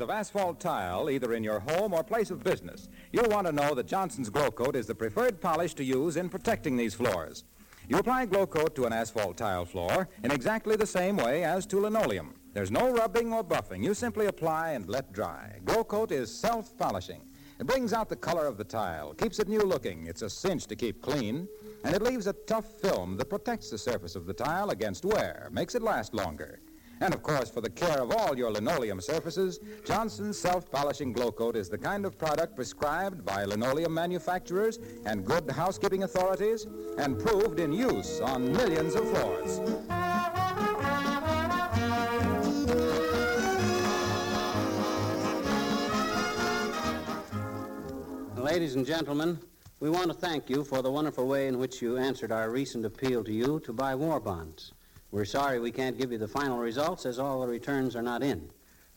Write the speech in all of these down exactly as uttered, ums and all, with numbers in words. Of asphalt tile, either in your home or place of business, you'll want to know that Johnson's Glo-Coat is the preferred polish to use in protecting these floors. You apply Glo-Coat to an asphalt tile floor in exactly the same way as to linoleum. There's no rubbing or buffing. You simply apply and let dry. Glo-Coat is self-polishing. It brings out the color of the tile, keeps it new looking. It's a cinch to keep clean, and it leaves a tough film that protects the surface of the tile against wear, makes it last longer. And, of course, for the care of all your linoleum surfaces, Johnson's self-polishing Glo-Coat is the kind of product prescribed by linoleum manufacturers and good housekeeping authorities and proved in use on millions of floors. Ladies and gentlemen, we want to thank you for the wonderful way in which you answered our recent appeal to you to buy war bonds. We're sorry we can't give you the final results as all the returns are not in.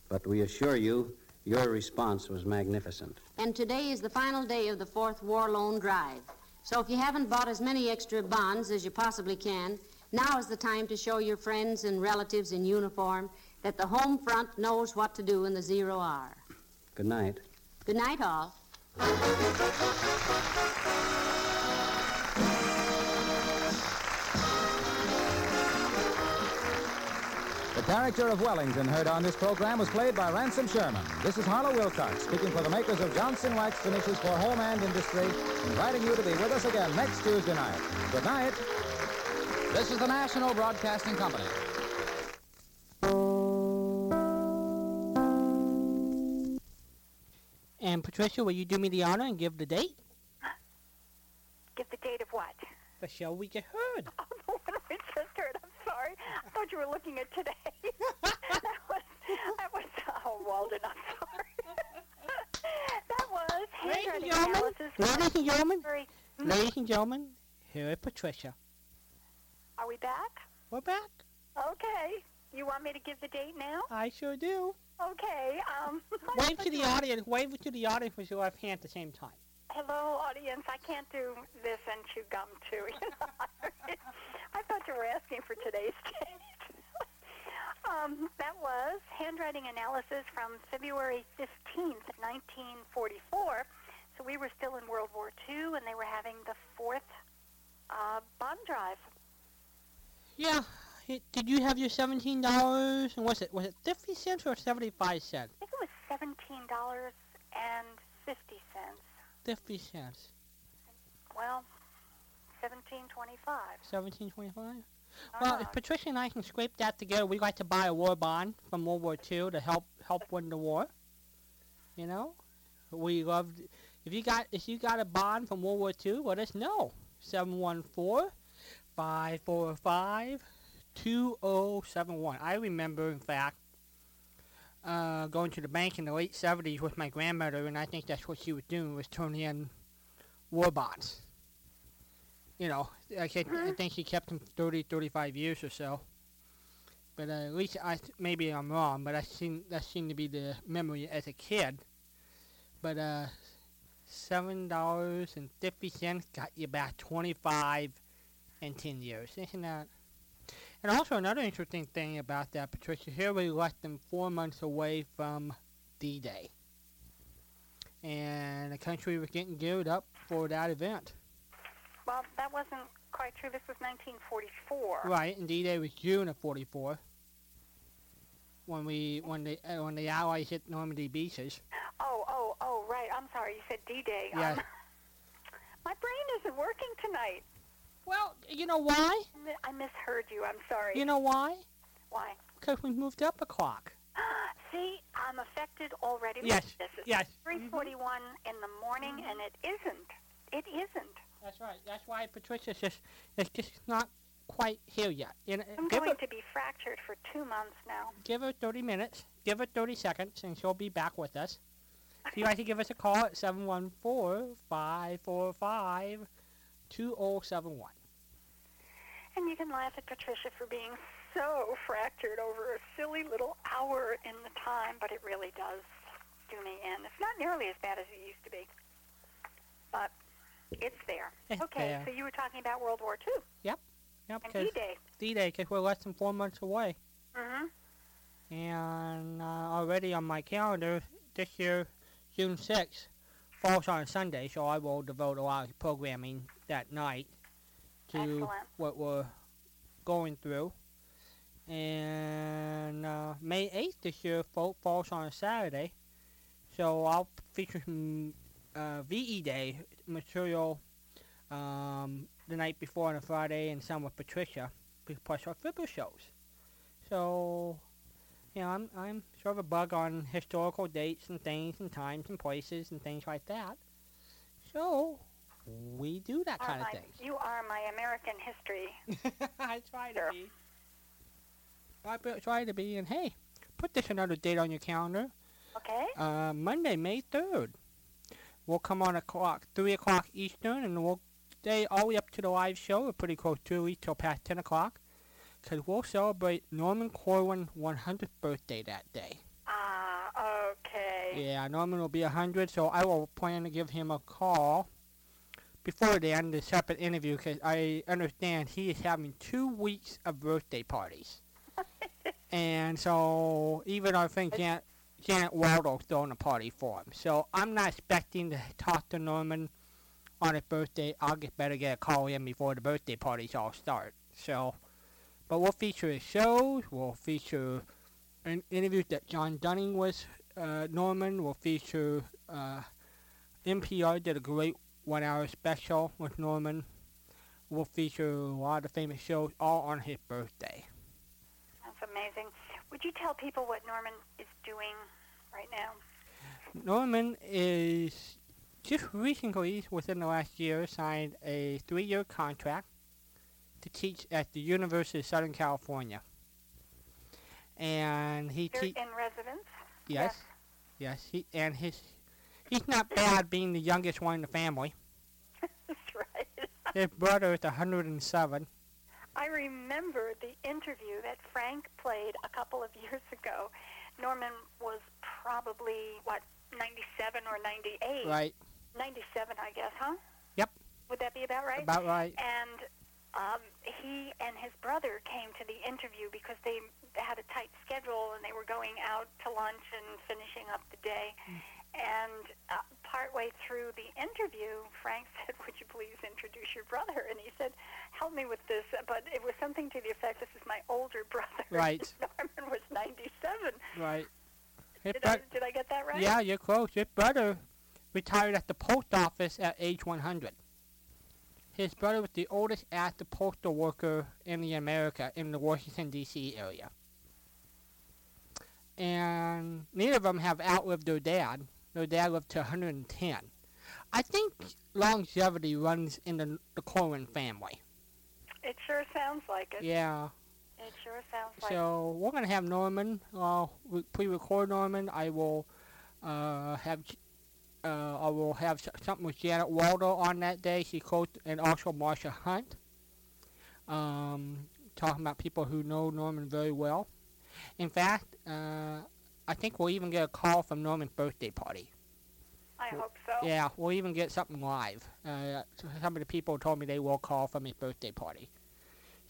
But we assure you, your response was magnificent. And today is the final day of the fourth war loan drive. So if you haven't bought as many extra bonds as you possibly can, now is the time to show your friends and relatives in uniform that the home front knows what to do in the zero hour. Good night. Good night, all. The character of Wellington heard on this program was played by Ransom Sherman. This is Harlow Wilcox speaking for the makers of Johnson Wax Finishes for Home and Industry, inviting you to be with us again next Tuesday night. Good night. This is the National Broadcasting Company. And Patricia, will you do me the honor and give the date? Give the date of what? The show we just heard. Oh, the one we just heard. I thought you were looking at today. that was, that was, oh, Walden, I'm sorry. that was handwriting analysis. Ladies and gentlemen, mm-hmm. ladies and gentlemen, here is Patricia. Are we back? We're back. Okay. You want me to give the date now? I sure do. Okay. Um, wave to the audience. Wave to the audience with your left hand at the same time. Hello, audience. I can't do this and chew gum, too. You know? I thought you were asking for today's date. um, that was handwriting analysis from February fifteenth, nineteen forty-four. So we were still in World War Two, and they were having the fourth uh, bond drive. Yeah. Did you have your seventeen dollars? And was it was it fifty cents or seventy-five cents? I think it was seventeen dollars and fifty cents. fifty cents. Well, seventeen twenty-five. seventeen twenty-five? Well, if Patricia and I can scrape that together, we'd like to buy a war bond from World War Two to help help win the war. You know? We love... If you got if you got a bond from World War Two, let us know. seven one four, five four five, two oh seven one. I remember, in fact, Uh, going to the bank in the late seventies with my grandmother, and I think that's what she was doing, was turning in war bonds. You know, I, said, mm-hmm. I think she kept them thirty, thirty-five years or so. But uh, at least, I th- maybe I'm wrong, but I seem, that seemed to be the memory as a kid. But uh, seven dollars and fifty cents got you back twenty-five and ten years, isn't that? And also another interesting thing about that, Patricia, here we're less than four months away from D-Day. And the country was getting geared up for that event. Well, that wasn't quite true. This was nineteen forty-four. Right, and D-Day was June of forty-four. When we when the uh, when the Allies hit Normandy beaches. Oh, oh, oh, right. I'm sorry. You said D-Day. Yeah. Um, my brain isn't working tonight. Well, you know why? I misheard you. I'm sorry. You know why? Why? Because we moved up a clock. See, I'm affected already. Yes, this is yes. three forty-one mm-hmm. in the morning, mm-hmm. and it isn't. It isn't. That's right. That's why Patricia's just, it's just not quite here yet. You know, I'm going her, to be fractured for two months now. Give her thirty minutes. Give her thirty seconds, and she'll be back with us. If you'd like to give us a call at seven one four, five four five, two oh seven one. And you can laugh at Patricia for being so fractured over a silly little hour in the time, but it really does do me in. It's not nearly as bad as it used to be, but it's there. It's okay, there. So you were talking about World War Two. Yep. Yep. And D-Day. D-Day, because we're less than four months away. Mm-hmm. And uh, our already on my calendar this year. June sixth falls on a Sunday, so I will devote a lot of programming that night to Excellent. What we're going through. And uh, May eighth this year falls on a Saturday, so I'll feature some uh, V E Day material um, the night before on a Friday, and some with Patricia, plus our Fibber shows. So, you know, I'm, I'm sort of a bug on historical dates and things and times and places and things like that. So, we do that kind my, of thing. You are my American history. I try to sure. be. I try to be. And, hey, put this another date on your calendar. Okay. Uh, Monday, May third. We'll come on at clock, three o'clock Eastern, and we'll stay all the way up to the live show. We're pretty close to it till past ten o'clock. Because we'll celebrate Norman Corwin's one hundredth birthday that day. Ah, uh, okay. Yeah, Norman will be one hundred, so I will plan to give him a call before the end of the separate interview, because I understand he is having two weeks of birthday parties. And so even our friend Jan- Janet Waldo is throwing a party for him. So I'm not expecting to talk to Norman on his birthday. I'll get better get a call in before the birthday parties all start. So... But we'll feature his shows, we'll feature an interview that John Dunning was uh, Norman, we'll feature uh, N P R did a great one-hour special with Norman. We'll feature a lot of famous shows all on his birthday. That's amazing. Would you tell people what Norman is doing right now? Norman is just recently, within the last year, signed a three-year contract to teach at the University of Southern California, and he teaches in residence. Yes, yes. yes he and his he's not bad being the youngest one in the family. That's right. His brother is one hundred seven. I remember the interview that Frank played a couple of years ago. Norman was probably what ninety-seven or ninety-eight. Right. ninety-seven, I guess, huh? Yep. Would that be about right? About right. And. Um, he and his brother came to the interview because they had a tight schedule and they were going out to lunch and finishing up the day. Mm. And uh, partway through the interview, Frank said, "Would you please introduce your brother?" And he said, "Help me with this," but it was something to the effect, "This is my older brother." Right. Norman was ninety-seven. Right. Did, bro- I, did I get that right? Yeah, you're close. His brother retired at the post office at age one hundred. His brother was the oldest active postal worker in the America, in the Washington, D C area. And neither of them have outlived their dad. Their dad lived to one hundred ten. I think longevity runs in the, the Corwin family. It sure sounds like it. Yeah. It sure sounds like it. So we're going to have Norman. I'll re- pre-record Norman. I will uh, have... Uh, I will have something with Janet Waldo on that day. She coached, and also Marsha Hunt. Um, talking about people who know Norman very well. In fact, uh, I think we'll even get a call from Norman's birthday party. I we'll, hope so. Yeah, we'll even get something live. Uh, some of the people told me they will call from his birthday party.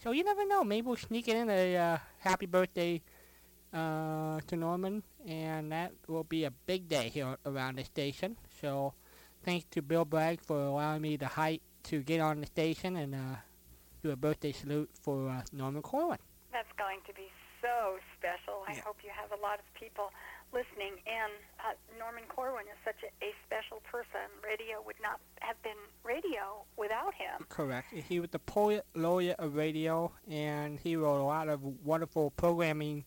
So you never know. Maybe we'll sneak in a uh, happy birthday Uh, to Norman, and that will be a big day here around the station. So, thanks to Bill Bragg for allowing me the height to get on the station and uh, do a birthday salute for uh, Norman Corwin. That's going to be so special. I yeah. hope you have a lot of people listening in. Uh, Norman Corwin is such a, a special person. Radio would not have been radio without him. Correct. He was the poet laureate of radio, and he wrote a lot of wonderful programming,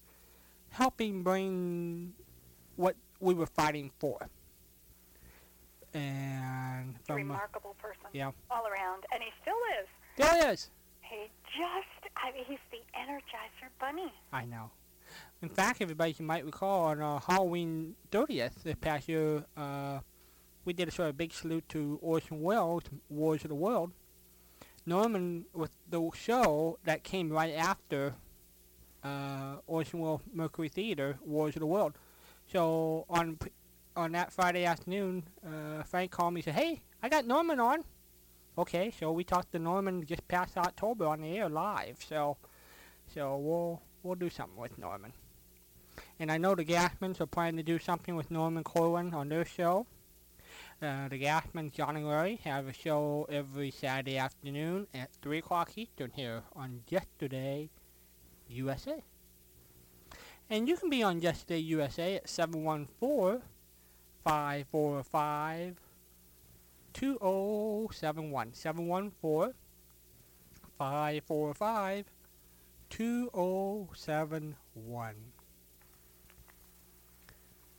helping bring what we were fighting for. And from remarkable uh, person. Yeah. All around. And he still is. Still is. He just, I mean, he's the Energizer Bunny. I know. In fact, everybody, you might recall, on uh, Halloween thirtieth this past year, uh, we did a sort of big salute to Orson Welles, Wars of the World. Norman, with the show that came right after Uh, Orson Welles Mercury Theater, Wars of the World. So on p- on that Friday afternoon, uh, Frank called me and said, "Hey, I got Norman on." Okay, so we talked to Norman just past October on the air live. So, so we'll we'll do something with Norman. And I know the Gasmans are planning to do something with Norman Corwin on their show. Uh, the Gasmans, John and Larry, have a show every Saturday afternoon at three o'clock Eastern here on Yesterday U S A. And you can be on Yesterday U S A at seven one four, five four five, two oh seven one. seven one four, five four five, two oh seven one.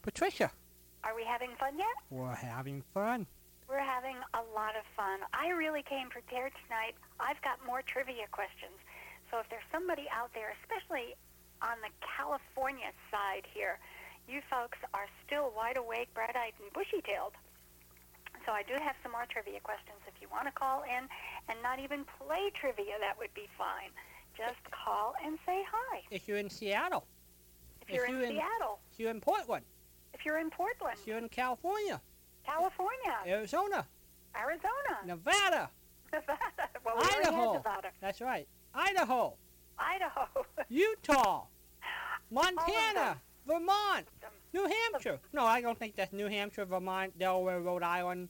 Patricia. Are we having fun yet? We're having fun. We're having a lot of fun. I really came prepared tonight. I've got more trivia questions. So if there's somebody out there, especially on the California side here, you folks are still wide awake, bright-eyed, and bushy-tailed. So I do have some more trivia questions. If you want to call in and not even play trivia, that would be fine. Just call and say hi. If you're in Seattle. If you're if in, in Seattle. If you're in Portland. If you're in Portland. If you're in California. California. Arizona. Arizona. Nevada. Nevada. Well, we Idaho. Nevada. That's right. Idaho. Idaho. Utah. Montana. Vermont. New Hampshire. No, I don't think that's New Hampshire, Vermont, Delaware, Rhode Island,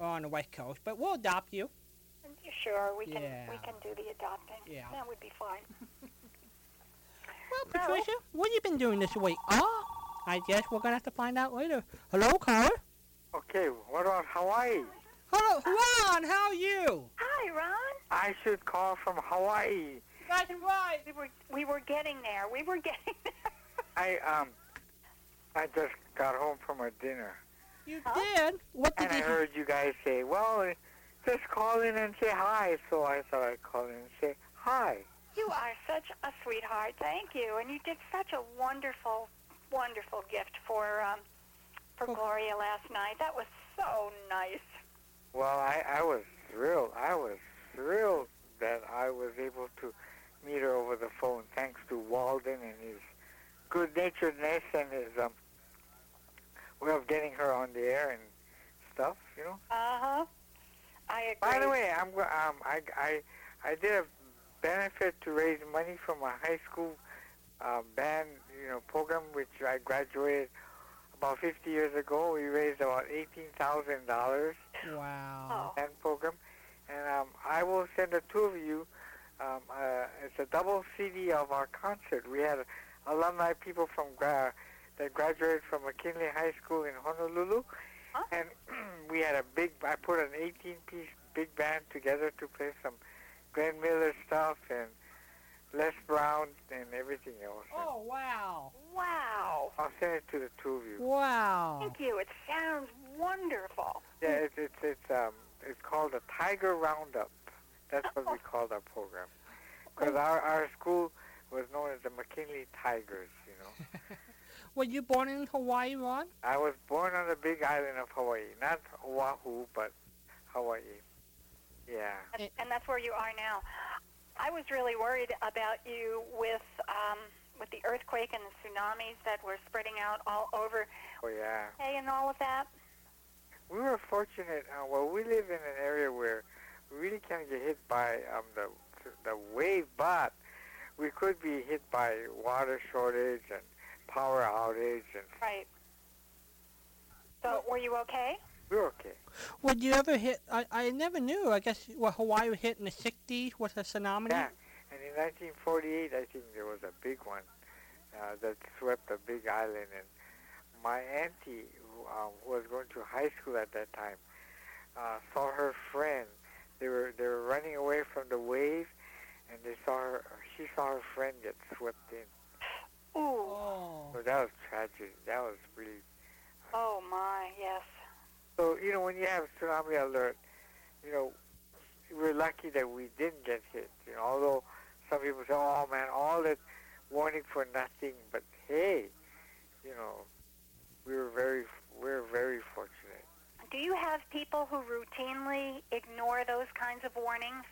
or on the West Coast. But we'll adopt you. Sure, we can yeah. we can do the adopting. Yeah. That would be fine. Well, Patricia, no. What have you been doing this week? Oh, I guess we're going to have to find out later. Hello, caller. Okay, what about Hawaii? Hello, Ron, how are you? Hi, Ron. I should call from Hawaii. That's right. We were, we were getting there. We were getting there. I, um, I just got home from a dinner. You huh? did? What did and you And I heard you guys say, well, just call in and say hi. So I thought I'd call in and say hi. You are such a sweetheart. Thank you. And you did such a wonderful, wonderful gift for um, for oh. Gloria last night. That was so nice. Well, I, I was thrilled. I was thrilled that I was able to meet her over the phone, thanks to Walden and his good-naturedness and his um, way of getting her on the air and stuff, you know? Uh-huh. I agree. By the way, I'm um I, I I did a benefit to raise money for my high school uh, band you know program, which I graduated about fifty years ago. We raised about eighteen thousand dollars. Wow. Band program, and um I will send the two of you. Um, uh, it's a double C D of our concert. We had alumni people from gra- that graduated from McKinley High School in Honolulu. Huh? And we had a big, I put an eighteen-piece big band together to play some Glenn Miller stuff and Les Brown and everything else. Oh, wow. Wow. I'll send it to the two of you. Wow. Thank you. It sounds wonderful. Yeah, it's it's, it's um it's called the Tiger Roundup. That's what oh. we called our program. Because our, our school was known as the McKinley Tigers, you know. Were you born in Hawaii, Ron? I was born on the big island of Hawaii. Not Oahu, but Hawaii. Yeah. And, and that's where you are now. I was really worried about you with um, with the earthquake and the tsunamis that were spreading out all over. Oh, yeah. And all of that. We were fortunate. Uh, well, we live in an area where we really can't get hit by um, the, the wave, but we could be hit by water shortage and power outage. And right. So were you okay? We were okay. Well, did you ever hit, I, I never knew, I guess, well, Hawaii was hit in the sixties with a tsunami? Yeah, and in nineteen forty-eight, I think there was a big one uh, that swept the big island. And my auntie, who um, was going to high school at that time, uh, saw her friend. They were they were running away from the wave, and they saw her, she saw her friend get swept in. Ooh. Oh. So that was tragic. That was really... Uh, oh, my, yes. So, you know, when you have tsunami alert, you know, we're lucky that we didn't get hit. You know, although some people say, oh, man, all that warning for nothing. But, hey, you know, we were very, we were very fortunate. Do you have people who routinely ignore those kinds of warnings?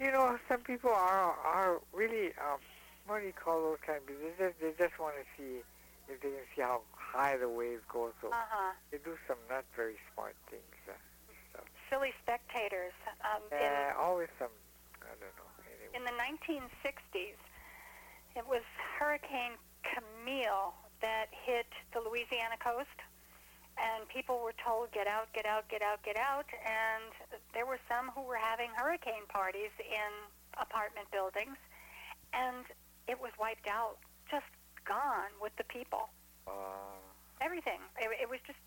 You know, some people are are really... Um, what do you call those kind of people? They just, they just want to see if they can see how high the wave goes. So uh-huh. They do some not very smart things. Uh, so. Silly spectators. Um, yeah, in, always some, I don't know. Anyway. In the nineteen sixties, it was Hurricane Camille that hit the Louisiana coast, and people were told, get out, get out, get out, get out, and there were some who were having hurricane parties in apartment buildings, and it was wiped out, just gone with the people. Uh... Everything. It, it was just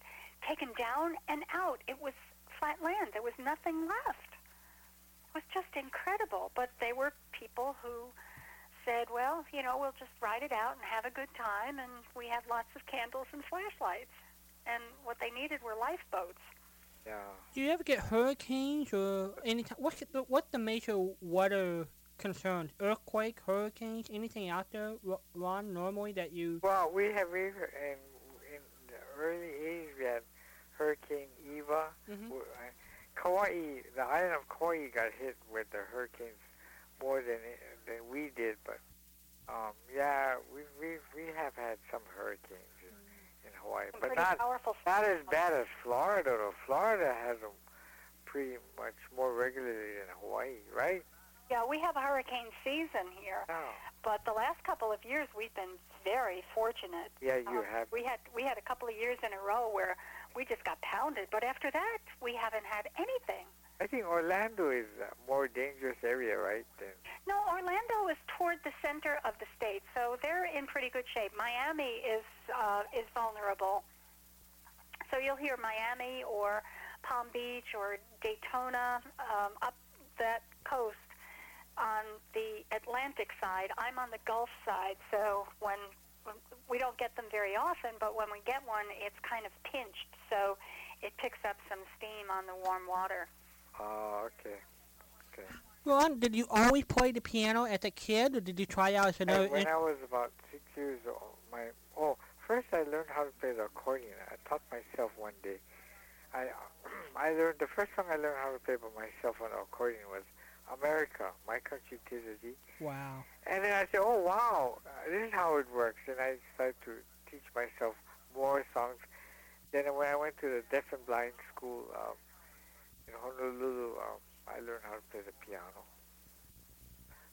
taken down and out. It was flat land. There was nothing left. It was just incredible, but they were people who said, well, you know, we'll just ride it out and have a good time, and we had lots of candles and flashlights. And what they needed were lifeboats. Yeah. Do you ever get hurricanes or any t- what's the, what's the major water concerns? Earthquake, hurricanes, anything out there, Ron, normally that you... Well, we have in, in the early eighties, we had Hurricane Eva. Mm-hmm. Kauai, the island of Kauai got hit with the hurricanes more than than we did, but um, yeah, we we we have had some hurricanes in, in Hawaii, some but not not as bad as Florida. Though Florida has them pretty much more regularly than Hawaii, right? Yeah, we have a hurricane season here, oh. But the last couple of years we've been very fortunate. Yeah, you um, have. We had we had a couple of years in a row where we just got pounded, but after that we haven't had anything. I think Orlando is a more dangerous area, right? Then. No, Orlando is toward the center of the state, so they're in pretty good shape. Miami is uh, is vulnerable, so you'll hear Miami or Palm Beach or Daytona um, up that coast on the Atlantic side. I'm on the Gulf side, so when we don't get them very often, but when we get one, it's kind of pinched, so it picks up some steam on the warm water. Oh, okay. Okay. Ron, did you always play the piano as a kid, or did you try out as an... When in- I was about six years old, my... Oh, first I learned how to play the accordion. I taught myself one day. I I learned... The first song I learned how to play by myself on the accordion was America, My Country, 'Tis the Sea. Wow. And then I said, oh, wow, this is how it works. And I started to teach myself more songs. Then when I went to the deaf and blind school... Um, In Honolulu, um, I learned how to play the piano.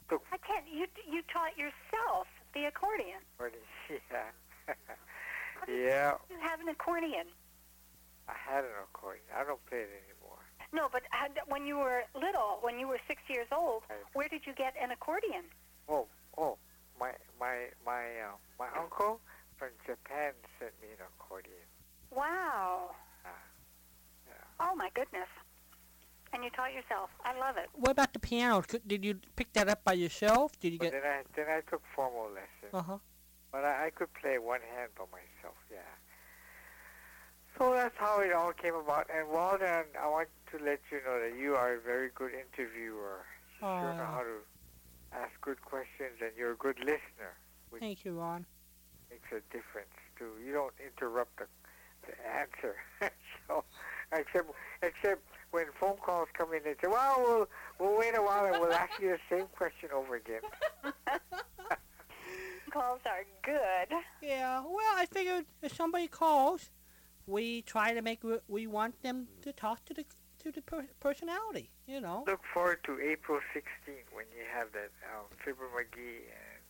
So, I can't. You you taught yourself the accordion. Yeah. Yeah. You have an accordion. I had an accordion. I don't play it anymore. No, but when you were little, when you were six years old, where did you get an accordion? Oh, oh, my my my uh, my uncle from Japan sent me an accordion. Wow. Uh, yeah. Oh my goodness. And you taught yourself. I love it. What about the piano? Did you pick that up by yourself? Did you get? Well, then, I, then I took formal lessons. Uh huh. But I, I could play one hand by myself. Yeah. So that's how it all came about. And Walden, I want to let you know that you are a very good interviewer. You uh, sure know how to ask good questions, and you're a good listener. Which thank you, Ron. Makes a difference too. You don't interrupt the, the answer. so, except except. When phone calls come in, they say, well, well, we'll wait a while and we'll ask you the same question over again. Calls are good. Yeah, well, I figured if somebody calls, we try to make, re- we want them to talk to the to the per- personality, you know. Look forward to April sixteenth when you have that um, Fibber McGee and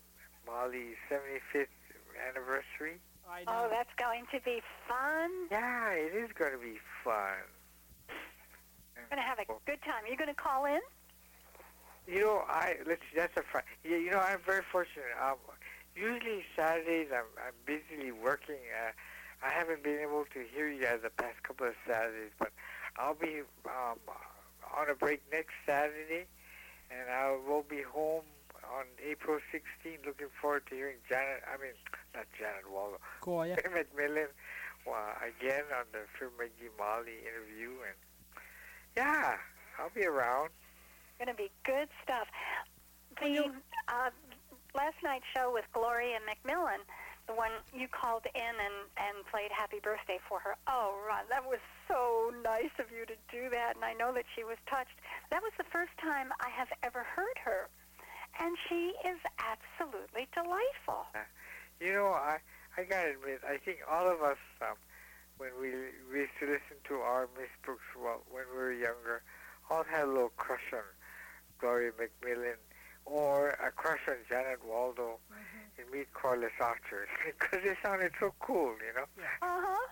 Molly's seventy-fifth anniversary. I know. Oh, that's going to be fun. Yeah, it is going to be fun. We're gonna have a good time. Are you gonna call in? You know, I let's. That's a fun. Yeah, you know, I'm very fortunate. Um, usually Saturdays, I'm I'm busily working. Uh, I haven't been able to hear you guys the past couple of Saturdays, but I'll be um, on a break next Saturday, and I will be home on April sixteenth. Looking forward to hearing Janet. I mean, not Janet Waldo. Cool, yeah. McMillan uh, again on the Fibber McGee Molly interview and. Yeah, I'll be around. Going to be good stuff. The you... uh, last night's show with Gloria McMillan, the one you called in and, and played Happy Birthday for her. Oh, Ron, that was so nice of you to do that, and I know that she was touched. That was the first time I have ever heard her, and she is absolutely delightful. Uh, you know, I I got to admit, I think all of us... Um, When we, we used to listen to our Miss Brooks well, when we were younger, all had a little crush on Gloria McMillan or a crush on Janet Waldo. Mm-hmm. we call us archers because it sounded so cool, you know. Yeah. Uh-huh.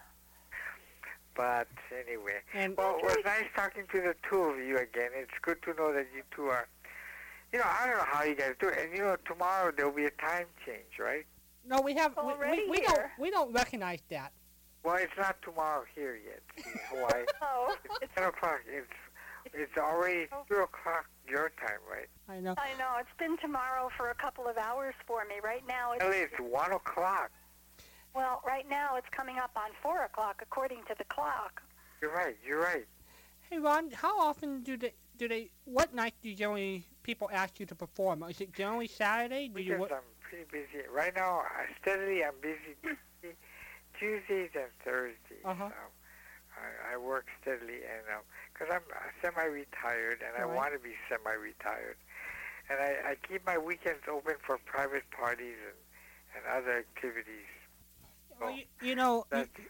But anyway, and well, it was nice talking to the two of you again. It's good to know that you two are, you know, I don't know how you guys do it. And, you know, tomorrow there will be a time change, right? No, we have, we, we, we, don't, we don't recognize that. Well, it's not tomorrow here yet in Hawaii. Oh. It's ten o'clock. It's, it's already three o'clock your time, right? I know. I know. It's been tomorrow for a couple of hours for me. Right now it's... Really, it's one o'clock. Well, right now it's coming up on four o'clock according to the clock. You're right. You're right. Hey, Ron, how often do they... Do they? What night do generally people ask you to perform? Is it generally Saturday? Do you work? I'm pretty busy. Right now, I steadily I'm busy Tuesdays and Thursdays. Uh-huh. Um, I, I work steadily, and because um, I'm semi-retired, and right. I want to be semi-retired. And I, I keep my weekends open for private parties and, and other activities. Well, you, you know,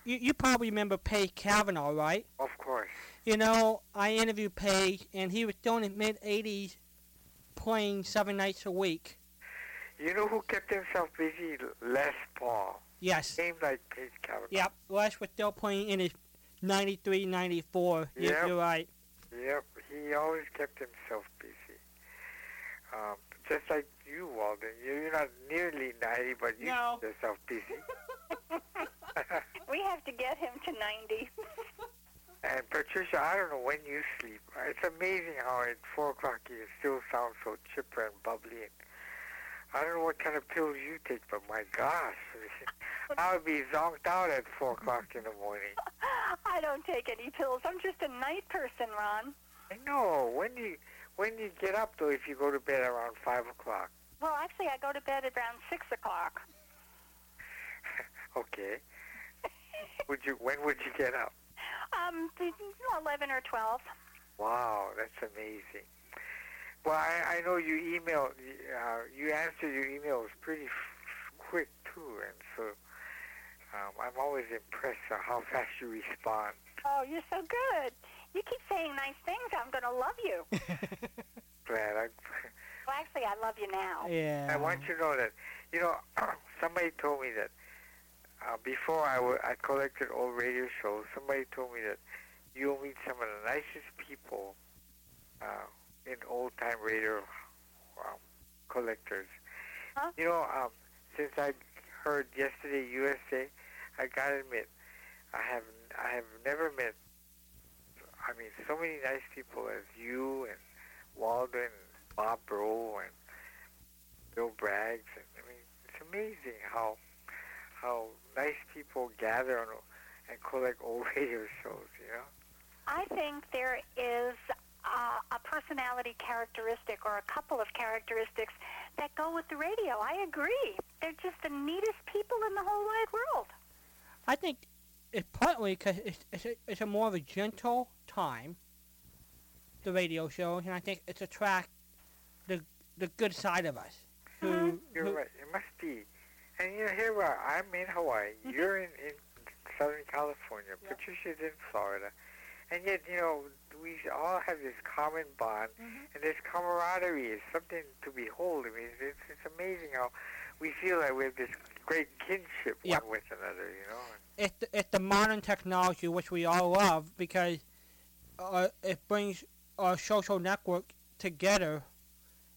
you, you probably remember Paige Cavanaugh, right? Of course. You know, I interviewed Paige, and he was still in his mid-eighties playing seven nights a week. You know who kept himself busy? Les Paul. Yes. He named like Paige Cavanaugh. Yep, Les was still playing in his ninety-three, ninety-four. Yep. You're, you're right. Yep, he always kept himself busy. Um, just like you, Walden. You're not nearly ninety, but you no. keep yourself busy. We have to get him to ninety. And Patricia, I don't know when you sleep. It's amazing how at four o'clock you still sound so chipper and bubbly. And I don't know what kind of pills you take, but my gosh. I would be zonked out at four o'clock in the morning. I don't take any pills. I'm just a night person, Ron. I know. When do you, when do you get up, though, if you go to bed around five o'clock? Well, actually, I go to bed around six o'clock. Okay. Would you? When would you get up? Um, eleven or twelve. Wow, that's amazing. Well, I, I know you email, uh, you answer your emails pretty f- quick too, and so um, I'm always impressed at how fast you respond. Oh, you're so good. You keep saying nice things. I'm gonna love you. Glad I. Well, actually, I love you now. Yeah. I want you to know that. You know, somebody told me that. Uh, before I, w- I collected old radio shows, somebody told me that you'll meet some of the nicest people uh, in old-time radio um, collectors. Huh? You know, um, since I heard Yesterday U S A, I gotta admit, I have I have never met, I mean, so many nice people as you and Walden and Bob Rowe and Bill Braggs. And, I mean, it's amazing how... how nice people gather and, and collect old radio shows, you know? I think there is uh, a personality characteristic or a couple of characteristics that go with the radio. I agree. They're just the neatest people in the whole wide world. I think it's partly because it's, it's, a, it's a more of a gentle time, the radio shows, and I think it's attract the the good side of us. Mm-hmm. Who, You're who, right. It must be. And you know, here we are. I'm in Hawaii. Mm-hmm. You're in, in Southern California. Yep. Patricia's in Florida. And yet, you know, we all have this common bond, mm-hmm. and this camaraderie is something to behold. I mean, it's, it's amazing how we feel like we have this great kinship yep. one with another, you know. It's the, it's the modern technology, which we all love, because uh, it brings our social network together,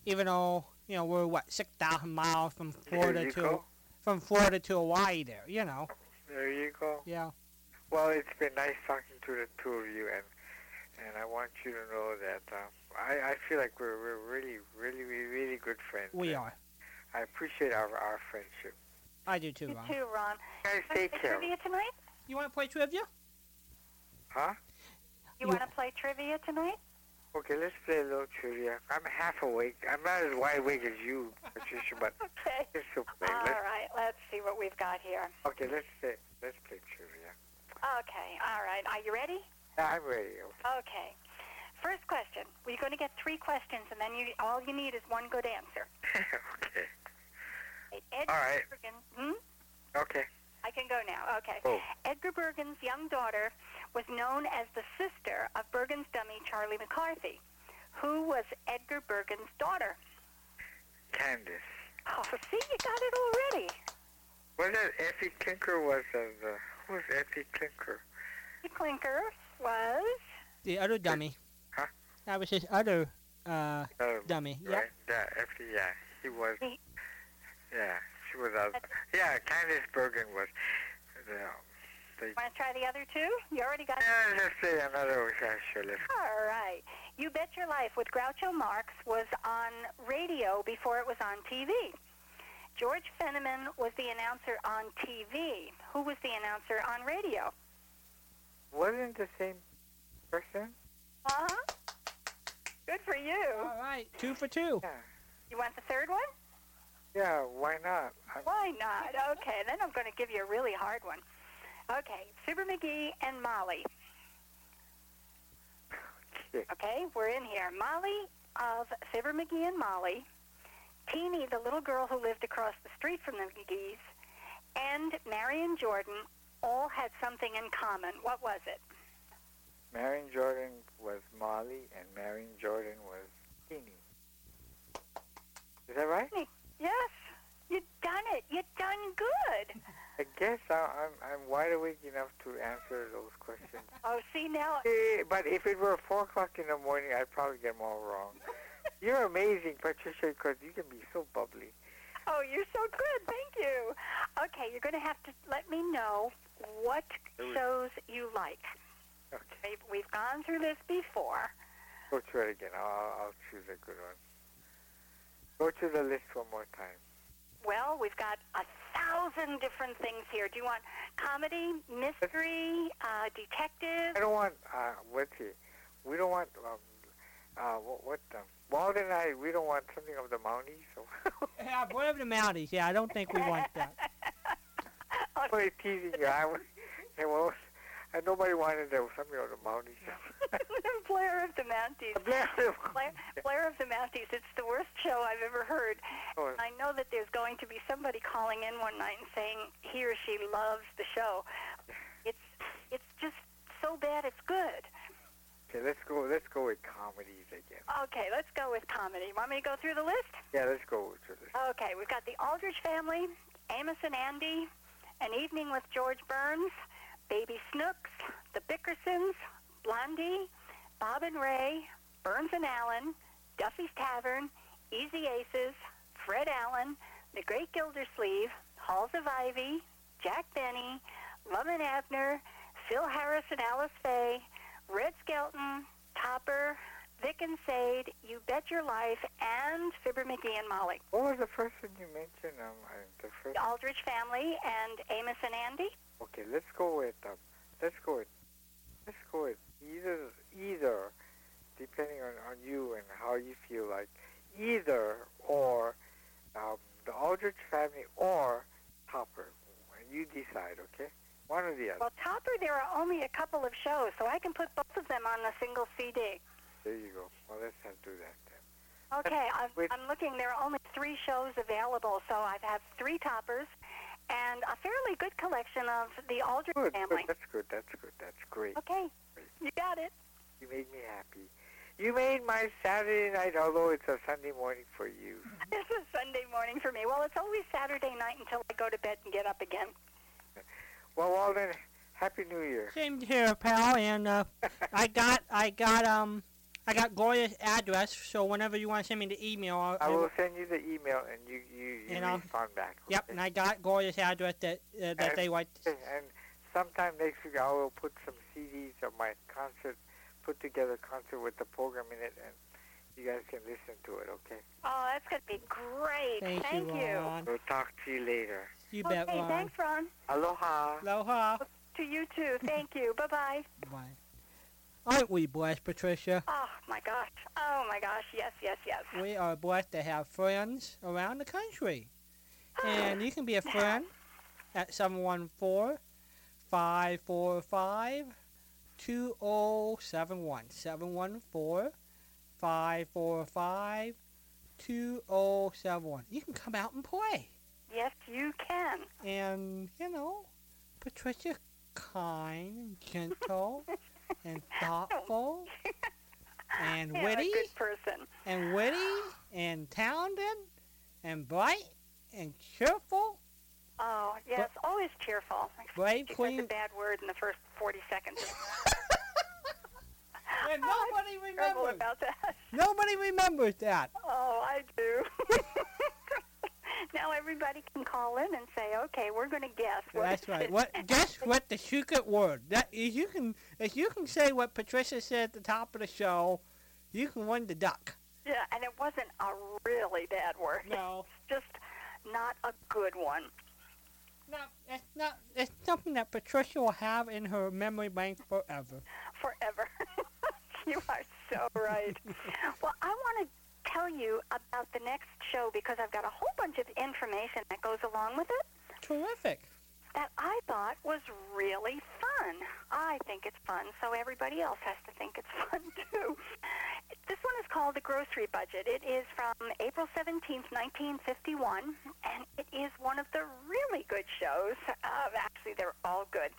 even though, you know, we're, what, six thousand miles from Florida to... Go. From Florida to Hawaii there, you know. There you go. Yeah. Well, it's been nice talking to the two of you, and and I want you to know that uh, I, I feel like we're, we're really, really, really good friends. We are. I appreciate our, our friendship. I do too, Ron. You too, Ron. You guys take care. Trivia tonight? You want to play trivia? Huh? You, you want to play trivia tonight? Okay, let's play a little trivia. I'm half awake. I'm not as wide awake as you, Patricia, but okay. It's okay. All let's, right, let's see what we've got here. Okay, let's play. Let's play trivia. Okay, all right. Are you ready? I'm ready. Okay. Okay. First question. We're going to get three questions, and then you all you need is one good answer. Okay. Ed all right. Bergen, hmm? Okay. I can go now. Okay. Oh. Edgar Bergen's young daughter was known as the sister of Bergen's dummy, Charlie McCarthy. Who was Edgar Bergen's daughter? Candace. Oh, see, you got it already. Was it Effie Klinker? Was it the, who was Effie Klinker? Effie Klinker was the other dummy. The, huh? That was his other uh, oh, dummy. Right? Yeah. Yeah. Effie. Yeah. He was. He, yeah. She was out. Yeah. Candice Bergen was. You know, the, want to try the other two? You already got. Yeah. Let's see another one. Actually. All right. You Bet Your Life with Groucho Marx was on radio before it was on T V. George Fenneman was the announcer on T V. Who was the announcer on radio? Wasn't the same person? Uh-huh. Good for you. All right. Two for two. Yeah. You want the third one? Yeah, why not? I'm why not? Okay, then I'm going to give you a really hard one. Okay, Fibber McGee and Molly. Okay, we're in here. Molly of Fibber McGee and Molly, Teeny, the little girl who lived across the street from the McGees, and Marion Jordan all had something in common. What was it? Marion Jordan was Molly, and Marion Jordan was Teeny. Is that right? Yes. You've done it. You've done good. I guess I'm, I'm wide awake enough to answer those questions. Oh, see, now... But if it were four o'clock in the morning, I'd probably get them all wrong. You're amazing, Patricia, because you can be so bubbly. Oh, you're so good. Thank you. Okay, you're going to have to let me know what shows you like. Okay. We've gone through this before. Go through it again. I'll, I'll choose a good one. Go through the list one more time. Well, we've got a thousand different things here. Do you want comedy, mystery, uh, detective? I don't want, uh, let's see, we don't want, um, uh, what, what um, Walden and I, we don't want something of the Mounties. So. Yeah, Blair of the Mounties, yeah, I don't think we want that. I'm really teasing you. I was, I was, and nobody wanted that, something of the Mounties. Blair of the Mounties. Blair, Blair, Blair of the Mounties. It's the worst show I've ever heard. Oh. I know that there's going to be somebody calling in one night and saying he or she loves the show. It's it's just so bad it's good. Okay, let's go let's go with comedies again. Okay, let's go with comedy. Want me to go through the list? Yeah, let's go through the list. Okay, we've got The Aldrich Family, Amos and Andy, An Evening with George Burns, Baby Snooks, The Bickersons, Blondie, Bob and Ray, Burns and Allen, Duffy's Tavern, Easy Aces, Fred Allen, The Great Gildersleeve, Halls of Ivy, Jack Benny, Lum and Abner, Phil Harris and Alice Faye, Red Skelton, Topper, Vic and Sade, You Bet Your Life, and Fibber McGee and Molly. What was the first one you mentioned? Um, the, first... the Aldrich Family and Amos and Andy. Okay, let's go with um, let's go with let's go with either either, depending on, on you and how you feel like, either or um, the Aldrich Family or Topper. You decide, okay? One or the other. Well, Topper, there are only a couple of shows, so I can put both of them on a single C D. There you go. Well, let's have to do that then. Okay, I'm, I'm looking. There are only three shows available, so I have three Toppers and a fairly good collection of the Aldrich good, Family. Good, that's good. That's good. That's great. Okay. You got it. You made me happy. You made my Saturday night, although it's a Sunday morning for you. It's a Sunday morning for me. Well, it's always Saturday night until I go to bed and get up again. Well, Walden, Happy New Year. Same here, pal. And uh, I got, I got, um, I got Gloria's address. So whenever you want to send me the email, I'll, I will send you the email, and you you, you and respond I'll, back. Yep, okay? And I got Gloria's address that uh, that and, they like. To and sometime next week, I will put some C Ds of my concert, put together concert with the program in it, and you guys can listen to it, okay? Oh, that's going to be great. Thank, Thank you, you. Ron. We'll talk to you later. You okay, bet, Ron. Thanks, Ron. Aloha. Aloha. To you, too. Thank you. Bye-bye. Bye. Aren't we blessed, Patricia? Oh, my gosh. Oh, my gosh. Yes, yes, yes. We are blessed to have friends around the country. And you can be a friend at seven one four five four five, two oh seven one. seven one four, five four five, two oh seven one. You can come out and play. Yes, you can. And, you know, Patricia's kind and gentle and thoughtful and yeah, witty. A good person. And witty and talented and bright and cheerful. Oh, yes, but always cheerful. Brave queen. That's a bad word in the first forty seconds. And nobody remembers. Terrible about that. Nobody remembers that. Oh, I do. Now everybody can call in and say, okay, we're going to guess. What That's right. What, guess what the secret word. That, if, you can, if you can say what Patricia said at the top of the show, you can win the duck. Yeah, and it wasn't a really bad word. No. It's just not a good one. No, it's, not, it's something that Patricia will have in her memory bank forever. Forever. You are so right. Well, I want to tell you about the next show because I've got a whole bunch of information that goes along with it. Terrific. That I thought was really fun. I think it's fun, so everybody else has to think it's fun, too. This one is called The Grocery Budget. It is from April seventeenth, nineteen fifty-one, and it is one of the really good shows. Uh, actually, they're all good.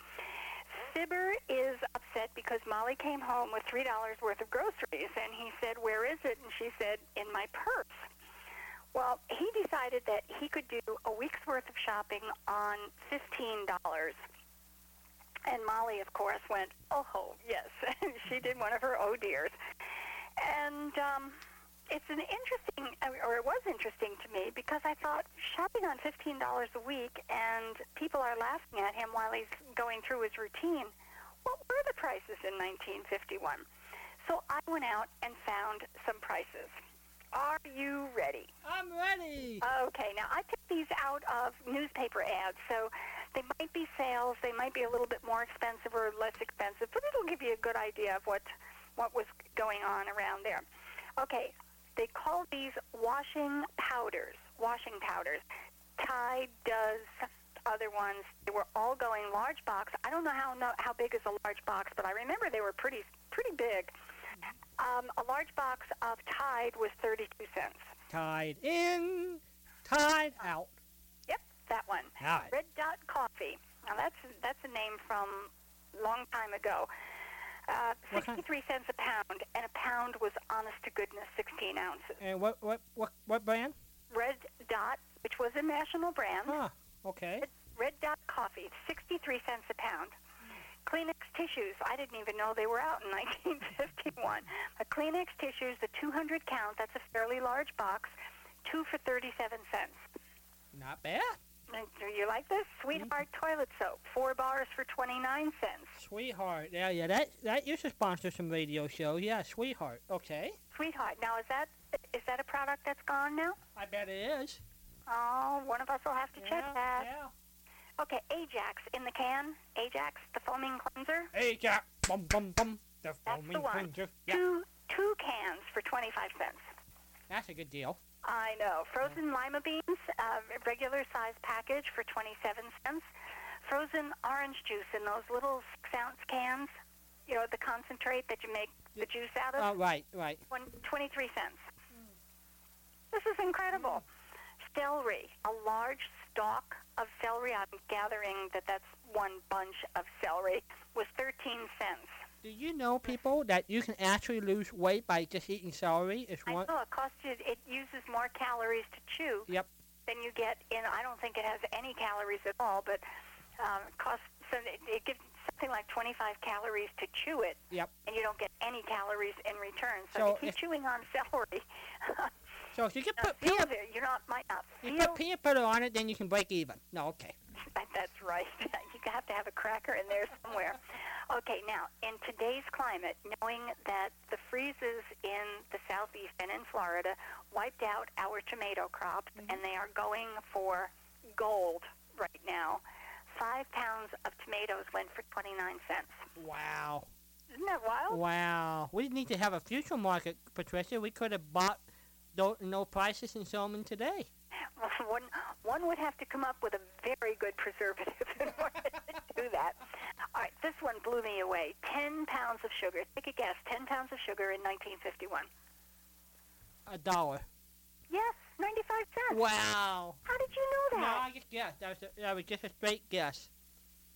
Fibber is upset because Molly came home with three dollars worth of groceries, and he said, where is it? And she said, in my purse. Well, he decided that he could do a week's worth of shopping on fifteen dollars. And Molly, of course, went, oh, yes. She did one of her oh dears. And um, it's an interesting, or it was interesting to me, because I thought shopping on fifteen dollars a week and people are laughing at him while he's going through his routine. What were the prices in nineteen fifty-one? So I went out and found some prices. Are you ready? I'm ready. Okay, now I took these out of newspaper ads, so they might be sales, they might be a little bit more expensive or less expensive, but it'll give you a good idea of what, what was going on around there. Okay, they call these washing powders, washing powders. Tide, Duz, other ones, they were all going large box. I don't know how no, how big is a large box, but I remember they were pretty pretty big. Um, a large box of Tide was thirty-two cents. Tide in, Tide out. Yep, that one. Right. Red Dot Coffee. Now, that's that's a name from a long time ago. Uh, sixty-three cents a pound, and a pound was, honest to goodness, sixteen ounces. And what what, what, what brand? Red Dot, which was a national brand. Ah, okay. Red, Red Dot Coffee, sixty-three cents a pound. Kleenex tissues, I didn't even know they were out in nineteen fifty-one. But Kleenex tissues, the two hundred count, that's a fairly large box, two for thirty-seven cents. Not bad. Do you like this? Sweetheart mm-hmm. toilet soap, four bars for twenty-nine cents. Sweetheart, yeah, yeah, that that used to sponsor some radio shows. Yeah, Sweetheart, okay. Sweetheart, now is that is that a product that's gone now? I bet it is. Oh, one of us will have to yeah, check that. Yeah. Okay, Ajax in the can. Ajax, the foaming cleanser. Ajax, bum, bum, bum, the foaming That's the one. Cleanser. Yeah. Two, two cans for twenty-five cents. That's a good deal. I know. Frozen yeah. lima beans, uh, regular size package for twenty-seven cents. Frozen orange juice in those little six-ounce cans, you know, the concentrate that you make the juice out of. Oh, right, right. One, twenty-three cents. Mm. This is incredible. Mm. Celery, a large stalk of celery, I'm gathering that that's one bunch of celery, was thirteen cents. Do you know, people, that you can actually lose weight by just eating celery? It's I one know. It, costs you, it uses more calories to chew yep. than you get in. I don't think it has any calories at all, but um, it, costs, so it, it gives something like twenty-five calories to chew it, yep. and you don't get any calories in return. So, so if you keep chewing on celery... So if you can put no, peanut, you're not, might not feel. You put peanut butter on it, then you can break even. No, okay. That's right. You have to have a cracker in there somewhere. Okay, now, in today's climate, knowing that the freezes in the southeast and in Florida wiped out our tomato crops, mm-hmm. and they are going for gold right now, five pounds of tomatoes went for twenty-nine cents. Wow. Isn't that wild? Wow. We need to have a future market, Patricia. We could have bought... Don't know prices and sell them today. Well, one, one would have to come up with a very good preservative in order to do that. All right, this one blew me away. Ten pounds of sugar. Take a guess. Ten pounds of sugar in nineteen fifty-one. A dollar. Yes, ninety-five cents. Wow. How did you know that? No, I just guessed. That was, a, that was just a straight guess.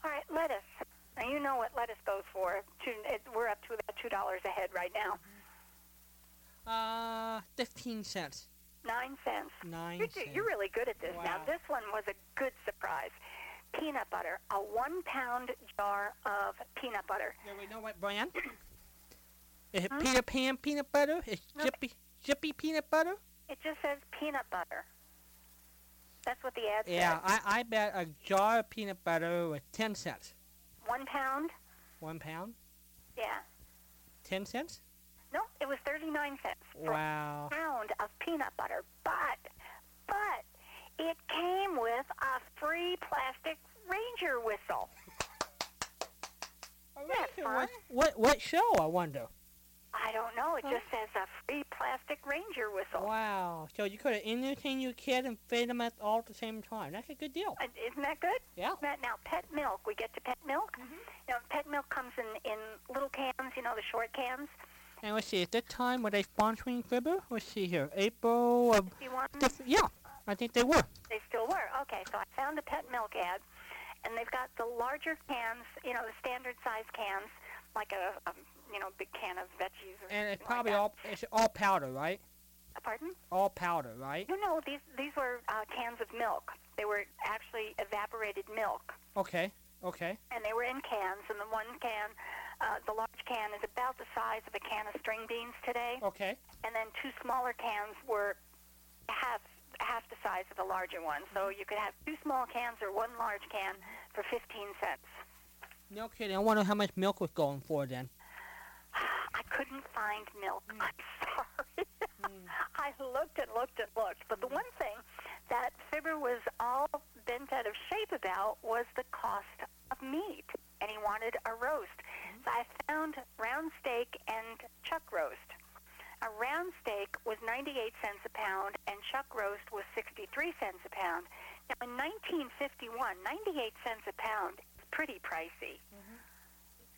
All right, lettuce. Now, you know what lettuce goes for. Two, it, we're up to about two dollars a head right now. Uh, fifteen cents. Nine cents. Nine you're, cents. You're really good at this. Wow. Now, this one was a good surprise. Peanut butter. A one-pound jar of peanut butter. Now, we know what brand? Is it hmm? Peter Pan peanut butter? Is it Zippy, Zippy peanut butter? It just says peanut butter. That's what the ad yeah, says. Yeah, I, I bet a jar of peanut butter was ten cents. One pound? One pound? Yeah. Ten cents? No, it was thirty-nine cents for wow. a pound of peanut butter. But, but, it came with a free plastic ranger whistle. That's fun. What, what show, I wonder? I don't know. It huh? just says a free plastic ranger whistle. Wow. So you could have entertained your kid and fed them at all at the same time. That's a good deal. Uh, isn't that good? Yeah. Now, Pet Milk. We get to Pet Milk. Mm-hmm. Now, Pet Milk comes in, in little cans, you know, the short cans. And let's see, at that time, were they sponsoring Fibber? Let's see here, April of... Dif- yeah, I think they were. They still were. Okay, so I found a Pet Milk ad, and they've got the larger cans, you know, the standard size cans, like a, a you know, big can of veggies or and something. And it's probably like all, it's all powder, right? Pardon? All powder, right? No, no, these, these were uh, cans of milk. They were actually evaporated milk. Okay, okay. And they were in cans, and the one can... Uh, the large can is about the size of a can of string beans today. Okay. And then two smaller cans were half half the size of the larger one. So you could have two small cans or one large can for fifteen cents. No kidding. I wonder how much milk was going for then. I couldn't find milk. Mm. I'm sorry. Mm. I looked and looked and looked. But the one thing that Fibber was all bent out of shape about was the cost of meat. And he wanted a roast. So I found round steak and chuck roast. A round steak was ninety-eight cents a pound, and chuck roast was sixty-three cents a pound. Now, in nineteen fifty-one, ninety-eight cents a pound is pretty pricey. Mm-hmm.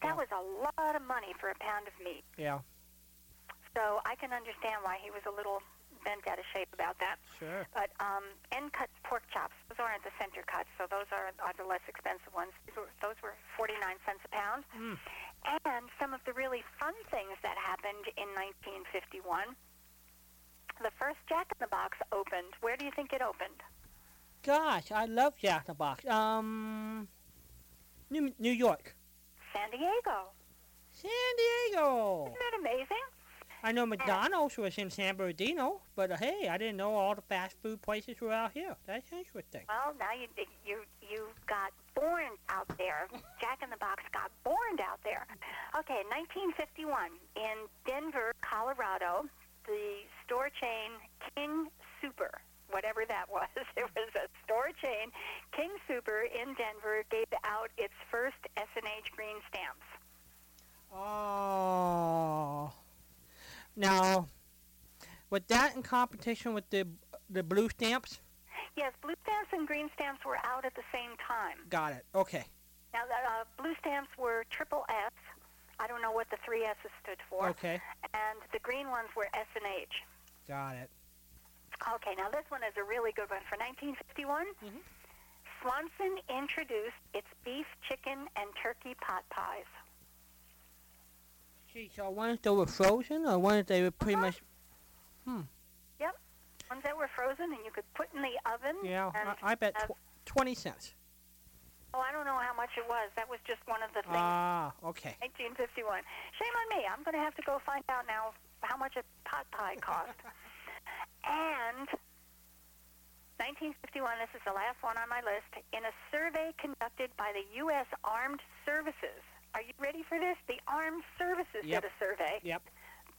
That yeah. was a lot of money for a pound of meat. Yeah. So I can understand why he was a little bent out of shape about that. Sure. But um, end-cut pork chops, those aren't the center cuts, so those are, are the less expensive ones. Those were forty-nine cents a pound. Mm. And some of the really fun things that happened in nineteen fifty-one, the first Jack in the Box opened. Where do you think it opened? Gosh, I love Jack in the Box. Um, New, New York. San Diego. San Diego. Isn't that amazing? I know McDonald's was in San Bernardino, but uh, hey, I didn't know all the fast food places were out here. That's interesting. Well, now you you you got born out there. Jack in the Box got born out there. Okay, nineteen fifty-one in Denver, Colorado, the store chain King Super, whatever that was, it was a store chain. King Super in Denver gave out its first S and H green stamps. Oh. Now, was that in competition with the the blue stamps? Yes, blue stamps and green stamps were out at the same time. Got it. Okay. Now, uh, blue stamps were triple S. I don't know what the three S's stood for. Okay. And the green ones were S and H. Got it. Okay. Now, this one is a really good one for nineteen fifty-one. Mm-hmm. Swanson introduced its beef, chicken, and turkey pot pies. Gee, so ones that were frozen or ones that were pretty uh-huh. much, hmm. Yep, ones that were frozen and you could put in the oven. Yeah, and I, I bet tw- twenty cents. Oh, I don't know how much it was. That was just one of the things. Ah, okay. nineteen fifty-one. Shame on me. I'm going to have to go find out now how much a pot pie cost. And nineteen fifty-one, this is the last one on my list, in a survey conducted by the U S Armed Services. Are you ready for this? The Armed Services yep. did a survey. Yep.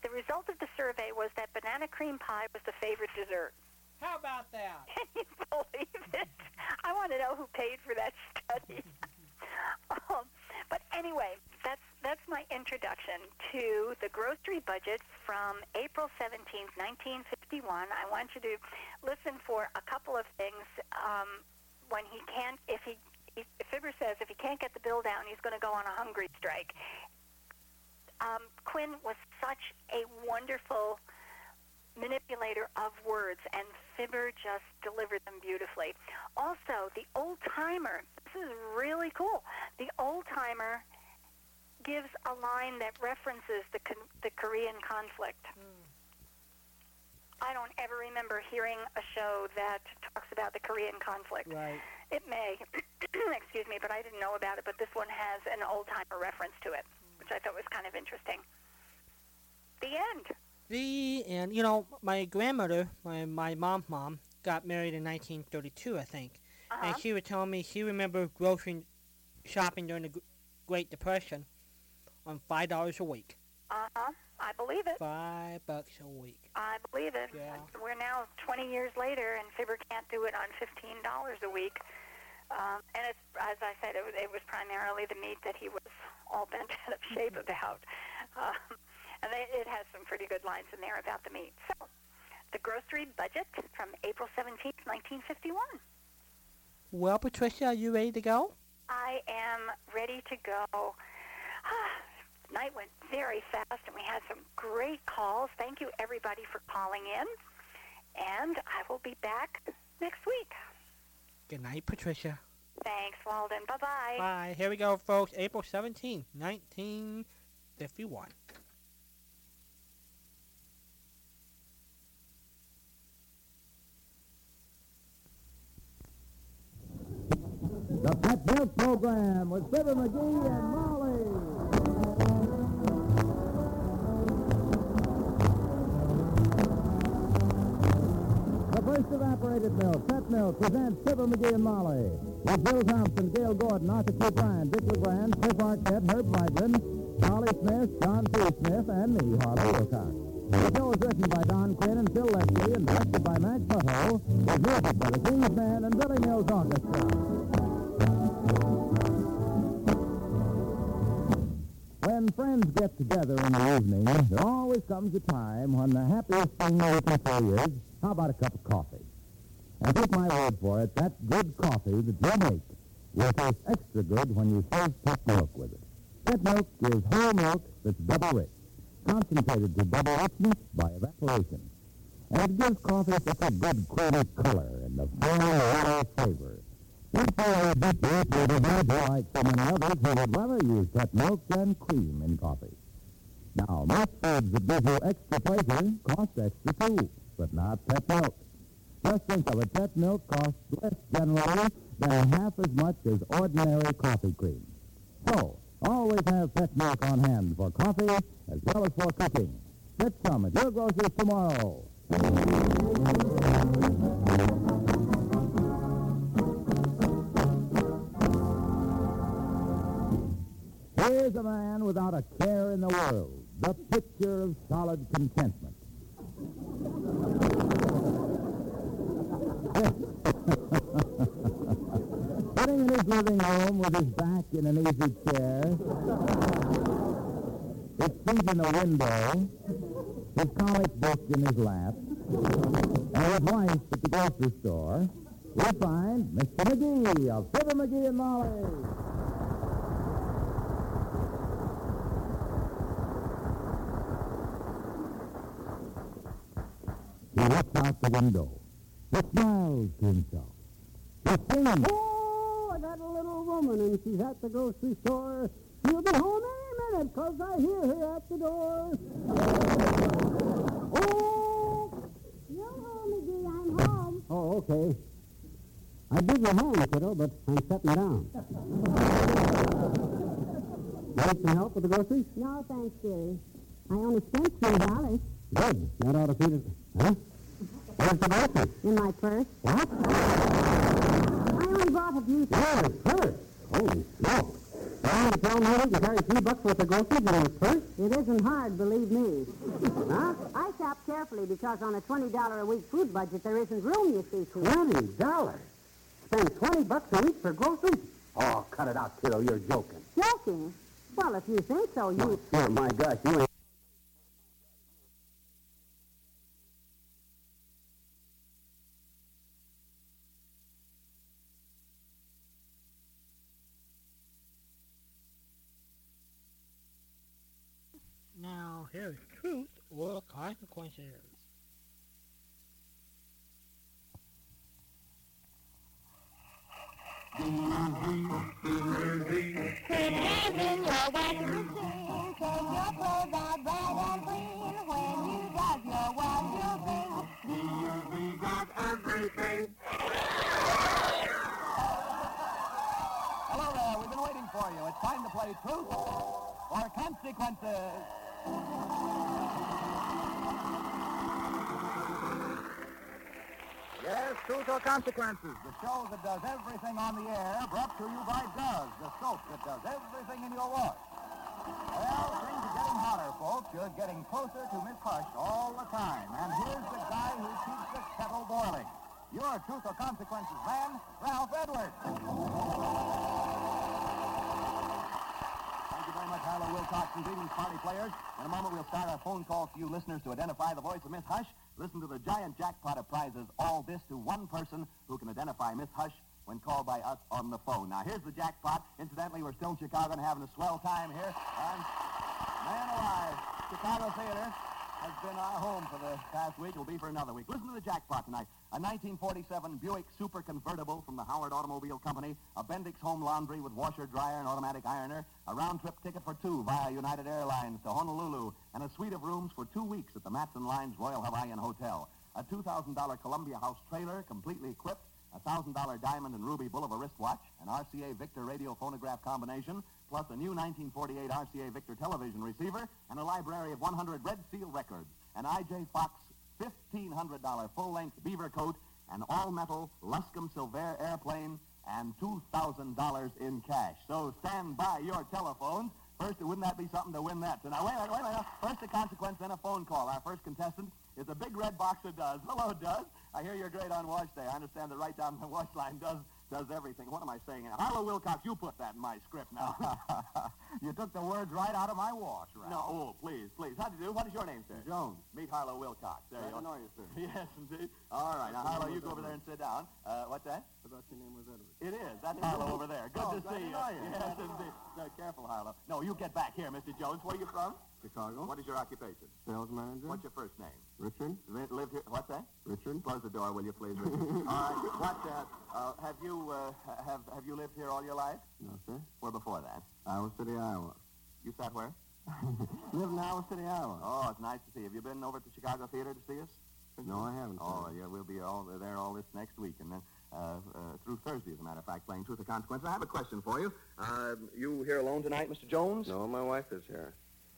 The result of the survey was that banana cream pie was the favorite dessert. How about that? Can you believe it? I want to know who paid for that study. um, but anyway, that's that's my introduction to the grocery budget from April seventeenth, nineteen fifty-one. I want you to listen for a couple of things. Um, when he can't, if he He, Fibber says if he can't get the bill down, he's going to go on a hungry strike. Um, Quinn was such a wonderful manipulator of words, and Fibber just delivered them beautifully. Also, the old timer, this is really cool. The old timer gives a line that references the con- the Korean conflict. Mm. I don't ever remember hearing a show that talks about the Korean conflict. Right. It may, excuse me, but I didn't know about it, but this one has an old-timer reference to it, which I thought was kind of interesting. The end. The end. You know, my grandmother, my, my mom's mom, got married in nineteen thirty-two, I think. Uh-huh. And she would tell me she remembered grocery shopping during the Great Depression on five dollars a week. Uh-huh. I believe it. Five bucks a week. I believe it. Yeah. We're now twenty years later, and Fibber can't do it on fifteen dollars a week. Um, and it's, as I said, it was, it was primarily the meat that he was all bent out of shape about. Um, and they, it has some pretty good lines in there about the meat. So, the grocery budget from April seventeenth, nineteen fifty-one. Well, Patricia, are you ready to go? I am ready to go. Night went very fast, and we had some great calls. Thank you, everybody, for calling in. And I will be back next week. Good night, Patricia. Thanks, Walden. Bye-bye. Bye. Here we go, folks. April seventeenth, nineteen fifty-one. The Pet Milk Program with Fibber McGee and Molly. First evaporated milk, Pet Milk, presents Fibber McGee and Molly. With Bill Thompson, Gail Gordon, Arthur Q. Bryan, Dick LeGrand, Cliff Arquette, Herb Lightman, Charlie Smith, John P. Smith, and me, Harlow Wilcox. The show is written by Don Quinn and Phil Leslie and directed by Max Butto, with music by the King's Band and Billy Mills Orchestra. When friends get together in the evening, there always comes a time when the happiest thing they're looking for is, how about a cup of coffee? And take my word for it, that good coffee that you make will taste extra good when you serve Pet Milk with it. Pet Milk is whole milk that's double rich, concentrated to double richness by evaporation. And it gives coffee such a good creamy color and a full, flavor. If you are a bit deep, like so many others who would rather use Pet Milk than cream in coffee. Now, most foods that give you extra pleasure cost extra too. But not Pet Milk. Just think of it, Pet Milk costs less generally than half as much as ordinary coffee cream. So, always have Pet Milk on hand for coffee as well as for cooking. Get some at your grocer's tomorrow. Here's a man without a care in the world, the picture of solid contentment. Sitting in his living room with his back in an easy chair, his feet in a window, his comic book in his lap, and his wife at the grocery store, we find Mister McGee of Fibber McGee and Molly. He looks out the window. He smiles to himself. He's singing. Oh, I got a little woman, and she's at the grocery store. She'll be home any minute, because I hear her at the door. Oh, you're home, McGee. I'm home. Oh, okay. I'd give you home, kiddo, but I'm setting down. Want some help with the groceries? No, thanks, dearie. I only spent three dollars. Good. That ought to feed it. Huh? Where's the groceries? In my purse. What? I only bought a few. Your purse? Holy smoke. Well, to tell me you carry three bucks worth of groceries in your purse? It isn't hard, believe me. Huh? I shop carefully because on a twenty dollars a week food budget, there isn't room, you see, to. twenty dollars? Spend twenty bucks a week for groceries? Oh, cut it out, kiddo. You're joking. Joking? Well, if you think so, you... Oh, oh my gosh, you ain't... Now, here's truth or consequences. Believe in your wet routine, 'cause your clothes are bright and clean. When you drive your wife, you'll be anything. Hello there, we've been waiting for you. It's time to play Truth or Consequences. Yes, Truth or Consequences, the show that does everything on the air, brought to you by Duz, the soap that does everything in your wash. Well, things are getting hotter, folks. You're getting closer to Miss Hush all the time. And here's the guy who keeps the kettle boiling. Your Truth or Consequences man, Ralph Edwards. Thank you very much, Harlow Wilcox, and greetings, party players. In a moment, we'll start our phone call to you listeners to identify the voice of Miss Hush. Listen to the giant jackpot of prizes, all this to one person who can identify Miss Hush when called by us on the phone. Now, here's the jackpot. Incidentally, we're still in Chicago and having a swell time here. And, man alive, Chicago theater has been our home for the past week. It'll be for another week. Listen to the jackpot tonight. A nineteen forty-seven Buick Super Convertible from the Howard Automobile Company, a Bendix home laundry with washer, dryer, and automatic ironer, a round-trip ticket for two via United Airlines to Honolulu, and a suite of rooms for two weeks at the Matson Lines Royal Hawaiian Hotel. A two thousand dollars Columbia House trailer, completely equipped, a one thousand dollars diamond and ruby Bulova wristwatch, an R C A Victor radio phonograph combination, plus a new nineteen forty-eight R C A Victor television receiver, and a library of one hundred Red Seal records, an I J Fox fifteen hundred dollars full-length beaver coat, an all-metal Luscombe Silvair airplane, and two thousand dollars in cash. So stand by your telephones. First, wouldn't that be something to win that? So now, wait a minute, wait a minute. First, a consequence, then a phone call. Our first contestant is a big red boxer, Duz. Hello, Duz. I hear you're great on wash day. I understand that right down the wash line does does everything. What am I saying? Harlow Wilcox, you put that in my script now. You took the words right out of my wash, right? No, oh, please, please. How do you do? What is your name, sir? Jones. Meet Harlow Wilcox. There you go. I know you, sir. Yes, indeed. All right. Now, Harlow, you go over there and sit down. Uh, what's that? I thought your name was Edwards. It is. That's Harlow over there. Good oh, to see you. Yes, indeed. No, careful, Harlow. No, you get back here, Mister Jones. Where are you from? Chicago. What is your occupation? Sales manager. What's your first name? Richard. Live, live here. What's that? Richard. Close the door, will you, please, Richard? All right. What, uh, uh, have you, uh, have, have you lived here all your life? No, sir. Where before that? Iowa City, Iowa. You sat where? Live in Iowa City, Iowa. Oh, it's nice to see you. Have you been over to Chicago Theater to see us? No, I haven't. Oh, yeah, we'll be all there all this next week, and then uh, uh, through Thursday, as a matter of fact, playing Truth or Consequences. I have a question for you. Uh, you here alone tonight, Mister Jones? No, my wife is here.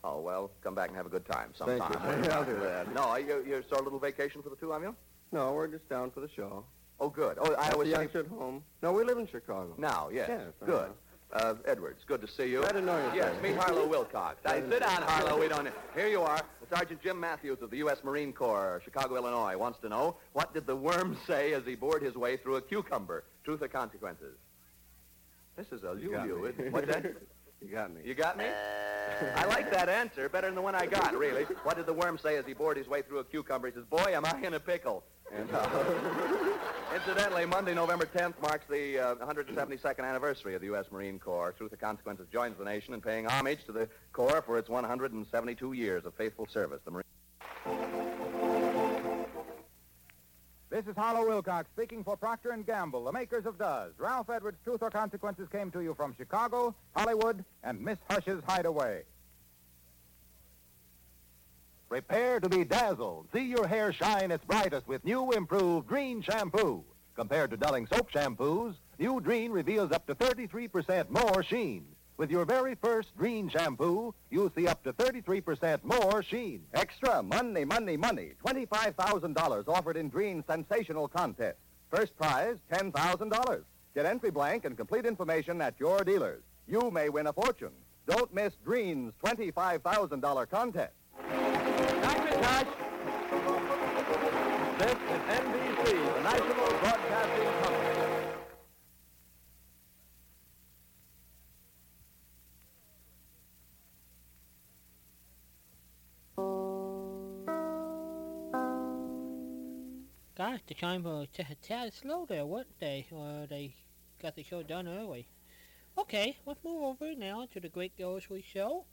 Oh, well, come back and have a good time sometime. Thank you. I'll do that. No, you, you saw a little vacation for the two of you? No, we're just down for the show. Oh, good. Oh, I was saying... at home. No, we live in Chicago. Now, yes. Yes, good. Uh-huh. Uh, Edwards, good to see you. Glad to know you, sir. Yes, meet Harlow Wilcox. Now, sit down, Harlow. We don't... Here you are. Sergeant Jim Matthews of the U S Marine Corps, Chicago, Illinois, wants to know, what did the worm say as he bored his way through a cucumber? Truth or Consequences? This is a you-you, isn't it? What's that? You got me. You got me? I like that answer better than the one I got, really. What did the worm say as he bored his way through a cucumber? He says, boy, am I in a pickle. And, uh, incidentally, Monday, November tenth, marks the uh, one hundred seventy-second anniversary of the U S Marine Corps. Truth or Consequences joins the nation in paying homage to the Corps for its one hundred seventy-two years of faithful service. The Marine. This is Harlow Wilcox speaking for Procter and Gamble, the makers of Duz. Ralph Edwards' Truth or Consequences came to you from Chicago, Hollywood, and Miss Hush's Hideaway. Prepare to be dazzled. See your hair shine its brightest with new improved Dreen shampoo. Compared to dulling soap shampoos, new Dreen reveals up to thirty-three percent more sheen. With your very first Dreen shampoo, you'll see up to thirty-three percent more sheen. Extra money, money, money. twenty-five thousand dollars offered in Dreen's sensational contest. First prize, ten thousand dollars. Get entry blank and complete information at your dealers. You may win a fortune. Don't miss Dreen's twenty-five thousand dollars contest. Touch. This is N B C, the National Broadcasting Company. Gosh, the time was just a tad slow there, weren't they? Or they got the show done early. Okay, let's move over now to the Great Gildersleeve Show.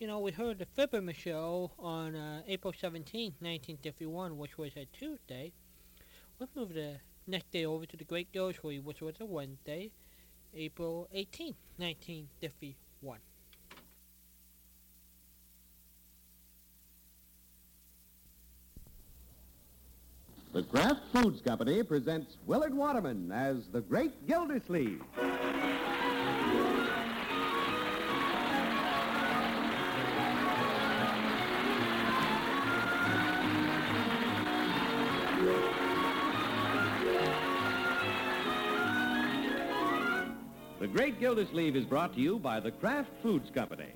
You know, we heard the Fibber McGee show on uh, April seventeenth, nineteen fifty-one, which was a Tuesday. Let's move the next day over to the Great Gildersleeve, which was a Wednesday, April eighteenth, nineteen fifty-one. The Kraft Foods Company presents Willard Waterman as The Great Gildersleeve. The Great Gildersleeve is brought to you by the Kraft Foods Company.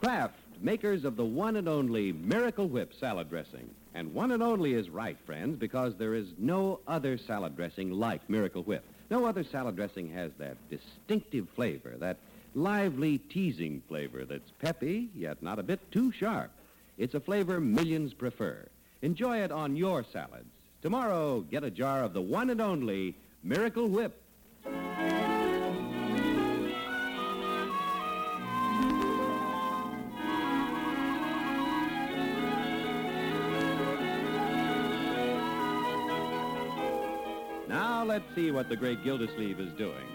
Kraft, makers of the one and only Miracle Whip salad dressing. And one and only is right, friends, because there is no other salad dressing like Miracle Whip. No other salad dressing has that distinctive flavor, that lively, teasing flavor that's peppy, yet not a bit too sharp. It's a flavor millions prefer. Enjoy it on your salads. Tomorrow, get a jar of the one and only Miracle Whip. Let's see what the Great Gildersleeve is doing.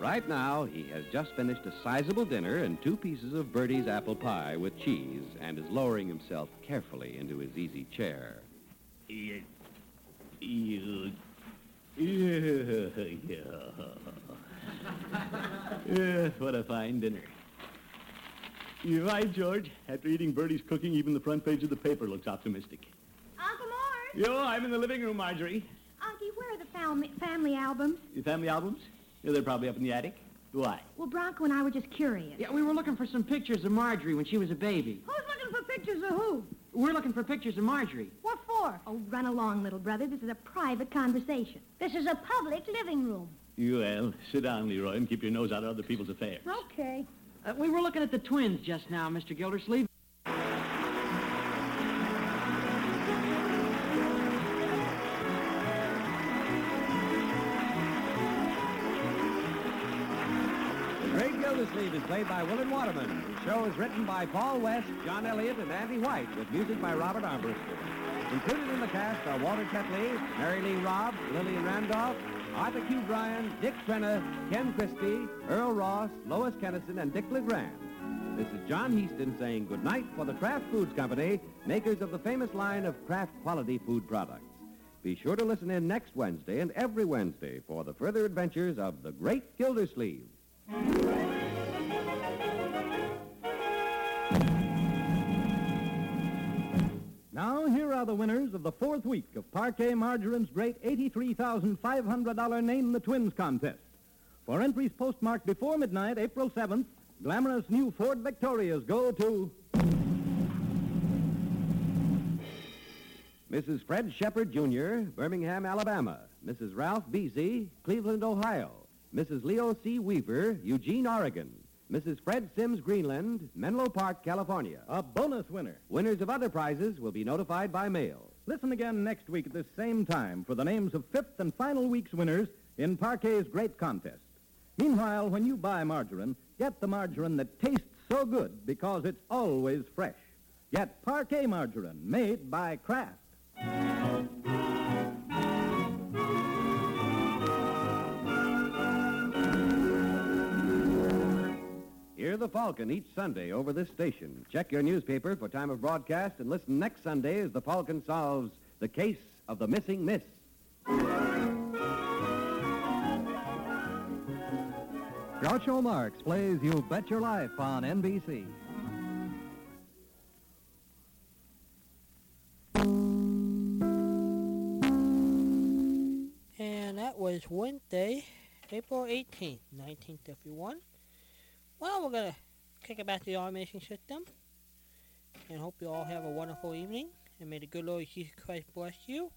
Right now, he has just finished a sizable dinner and two pieces of Bertie's apple pie with cheese and is lowering himself carefully into his easy chair. Yeah. Yeah. Yeah. Yeah. What a fine dinner. You're right, George. After eating Bertie's cooking, even the front page of the paper looks optimistic. Uncle Mort! Yo, I'm in the living room, Marjorie. Unky, where are the family, family albums? Your family albums? Yeah, they're probably up in the attic. Why? Well, Bronco and I were just curious. Yeah, we were looking for some pictures of Marjorie when she was a baby. Who's looking for pictures of who? We're looking for pictures of Marjorie. What for? Oh, run along, little brother. This is a private conversation. This is a public living room. Well, sit down, Leroy, and keep your nose out of other people's affairs. Okay. Uh, we were looking at the twins just now, Mister Gildersleeve. Is played by Willard Waterman. The show is written by Paul West, John Elliott, and Andy White, with music by Robert Armbruster. Included in the cast are Walter Tetley, Mary Lee Robb, Lillian Randolph, Arthur Q. Bryan, Dick Trenna, Ken Christie, Earl Ross, Lois Kennison, and Dick LeGrand. This is John Heaston saying goodnight for the Kraft Foods Company, makers of the famous line of Kraft quality food products. Be sure to listen in next Wednesday and every Wednesday for the further adventures of the Great Gildersleeve. Now, here are the winners of the fourth week of Parquet Margarine's great eighty-three thousand five hundred dollars Name the Twins contest. For entries postmarked before midnight, April seventh, glamorous new Ford Victorias go to Missus Fred Shepard, Junior, Birmingham, Alabama. Missus Ralph Beasy, Cleveland, Ohio. Missus Leo C. Weaver, Eugene, Oregon. Missus Fred Sims Greenland, Menlo Park, California. A bonus winner. Winners of other prizes will be notified by mail. Listen again next week at this same time for the names of fifth and final week's winners in Parquet's Great Contest. Meanwhile, when you buy margarine, get the margarine that tastes so good because it's always fresh. Get Parquet margarine made by Kraft. Hear the Falcon each Sunday over this station. Check your newspaper for time of broadcast and listen next Sunday as the Falcon solves the case of the missing miss. Groucho Marx plays You Bet Your Life on N B C. And that was Wednesday, April eighteenth, nineteen fifty-one. Well, we're going to kick it back to the automation system and hope you all have a wonderful evening, and may the good Lord Jesus Christ bless you.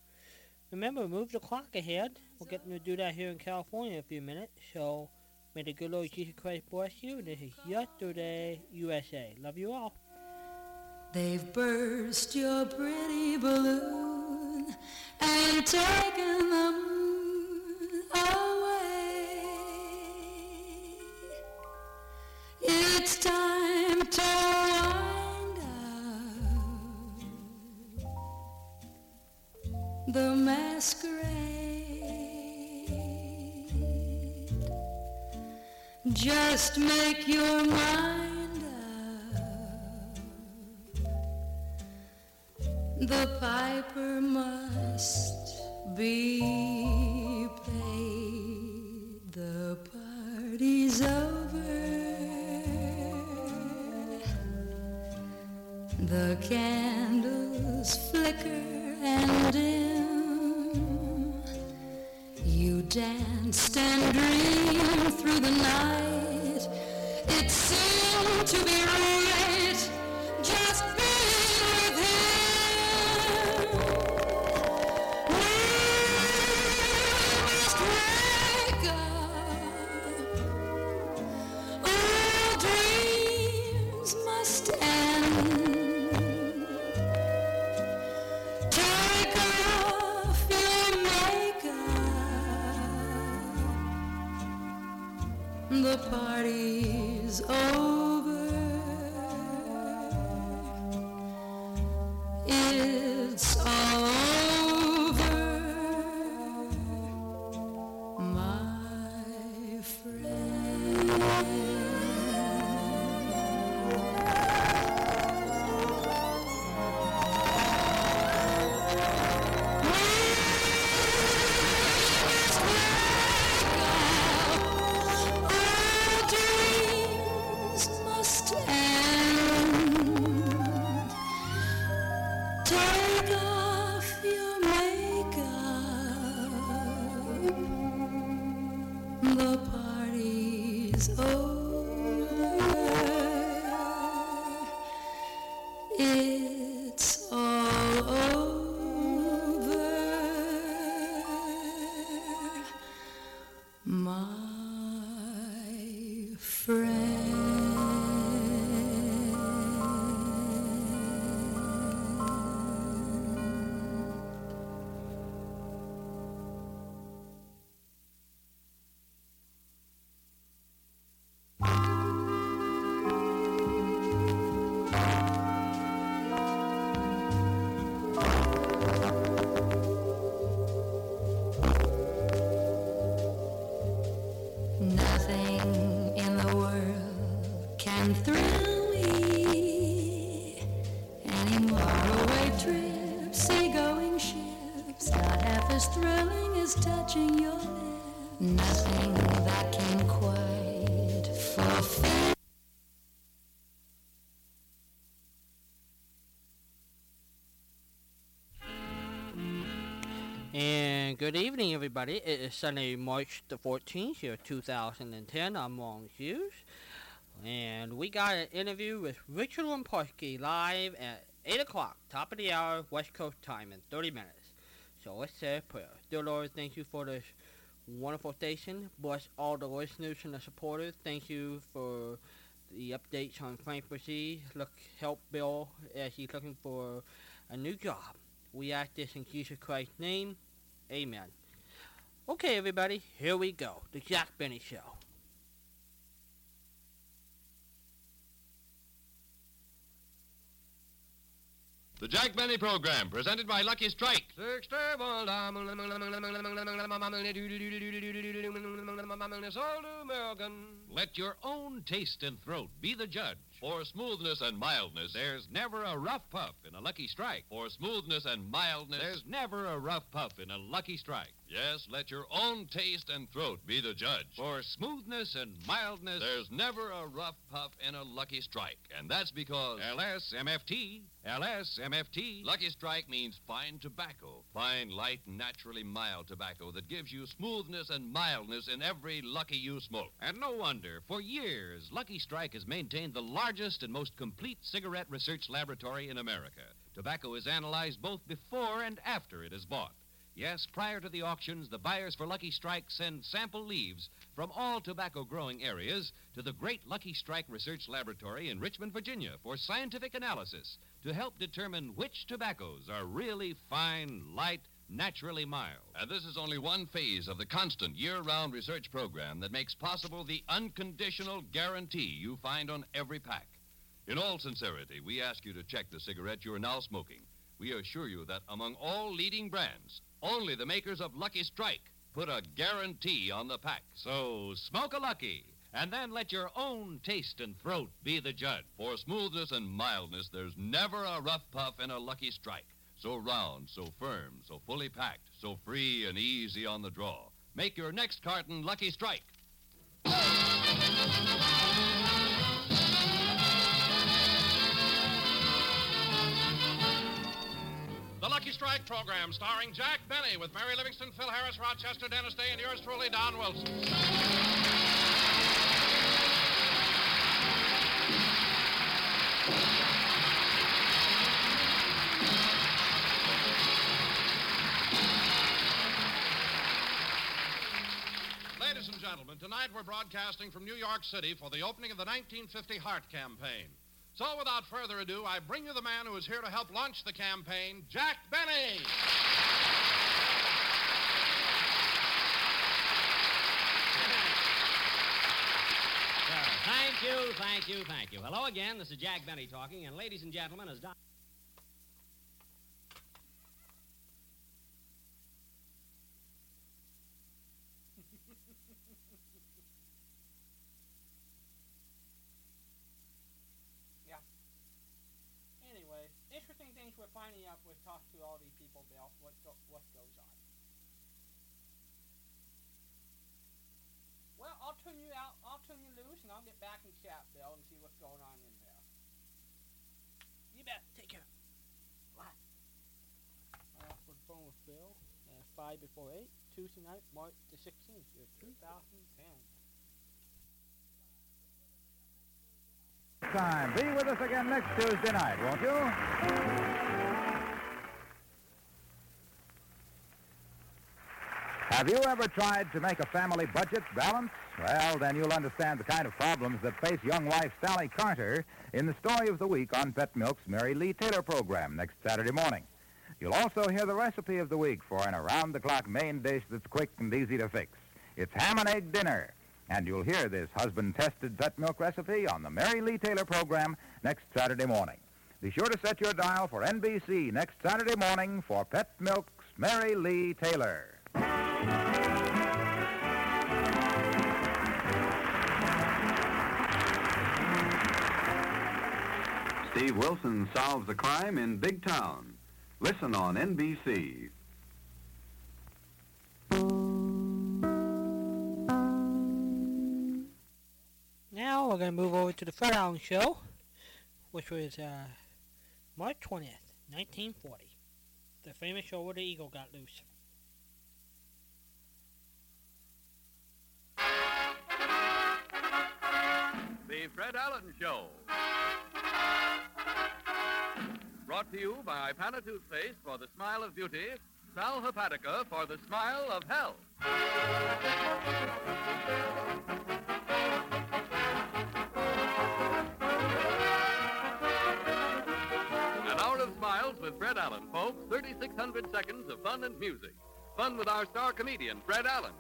Remember, move the clock ahead. We're getting to do that here in California in a few minutes, so may the good Lord Jesus Christ bless you. This is Yesterday U S A. Love you all. They've burst your pretty balloon and taken the moon away. It's time to wind up the masquerade. Just make your mind up. The piper must be paid. The party's over. The candles flicker and dim. You danced and dreamed through the night. It seemed to be right. Just the party's over. It's over, my friend. Good evening, everybody. It is Sunday, March the fourteenth, year two thousand ten. I'm Ron Hughes, and we got an interview with Richard Limparski live at eight o'clock, top of the hour, West Coast time, in thirty minutes. So let's say a prayer. Dear Lord, thank you for this wonderful station. Bless all the listeners and the supporters. Thank you for the updates on Frank Brzezinski. Look, help Bill as he's looking for a new job. We ask this in Jesus Christ's name. Amen. Okay, everybody, here we go. The Jack Benny Show. The Jack Benny Program, presented by Lucky Strike. Let your own taste and throat be the judge. For smoothness and mildness, there's never a rough puff in a Lucky Strike. For smoothness and mildness, there's never a rough puff in a Lucky Strike. Yes, let your own taste and throat be the judge. For smoothness and mildness, there's never a rough puff in a Lucky Strike. And that's because L S M F T, L S M F T. Lucky Strike means fine tobacco. Fine, light, naturally mild tobacco that gives you smoothness and mildness in every Lucky you smoke. And no wonder, for years, Lucky Strike has maintained the largest largest and most complete cigarette research laboratory in America. Tobacco is analyzed both before and after it is bought. Yes, prior to the auctions, the buyers for Lucky Strike send sample leaves from all tobacco-growing areas to the great Lucky Strike Research Laboratory in Richmond, Virginia, for scientific analysis to help determine which tobaccos are really fine, light, naturally mild. And this is only one phase of the constant year-round research program that makes possible the unconditional guarantee you find on every pack. In all sincerity, we ask you to check the cigarette you are now smoking. We assure you that among all leading brands, only the makers of Lucky Strike put a guarantee on the pack. So smoke a Lucky, and then let your own taste and throat be the judge. For smoothness and mildness, there's never a rough puff in a Lucky Strike. So round, so firm, so fully packed, so free and easy on the draw. Make your next carton Lucky Strike. The Lucky Strike program, starring Jack Benny, with Mary Livingston, Phil Harris, Rochester, Dennis Day, and yours truly, Don Wilson. Ladies and gentlemen, tonight we're broadcasting from New York City for the opening of the nineteen fifty Heart Campaign. So, without further ado, I bring you the man who is here to help launch the campaign, Jack Benny. Thank you, thank you, thank you. Hello again, this is Jack Benny talking, and ladies and gentlemen, as Don... Yeah. Anyway, interesting things we're finding out with talk to all these people, Bill, what, go- what goes on. Well, I'll turn you out, I'll turn you loose, and I'll get back and chat, Bill, and see what's going on in there. You bet. Take care. Bye. My awkward phone with Bill at five before eight, Tuesday night, March the sixteenth, year twenty ten. Time. Be with us again next Tuesday night, won't you? Have you ever tried to make a family budget balance? Well, then you'll understand the kind of problems that face young wife Sally Carter in the Story of the Week on Pet Milk's Mary Lee Taylor program next Saturday morning. You'll also hear the recipe of the week for an around-the-clock main dish that's quick and easy to fix. It's ham and egg dinner. And you'll hear this husband-tested Pet Milk recipe on the Mary Lee Taylor program next Saturday morning. Be sure to set your dial for N B C next Saturday morning for Pet Milk's Mary Lee Taylor. Steve Wilson solves a crime in Big Town. Listen on N B C. Now we're going to move over to the Fred Allen Show, which was uh, March twentieth, nineteen forty. The famous show where the eagle got loose. The Fred Allen Show. Brought to you by Pana Toothpaste for the smile of beauty, Sal Hepatica for the smile of health. An hour of smiles with Fred Allen, folks. thirty-six hundred seconds of fun and music. Fun with our star comedian, Fred Allen.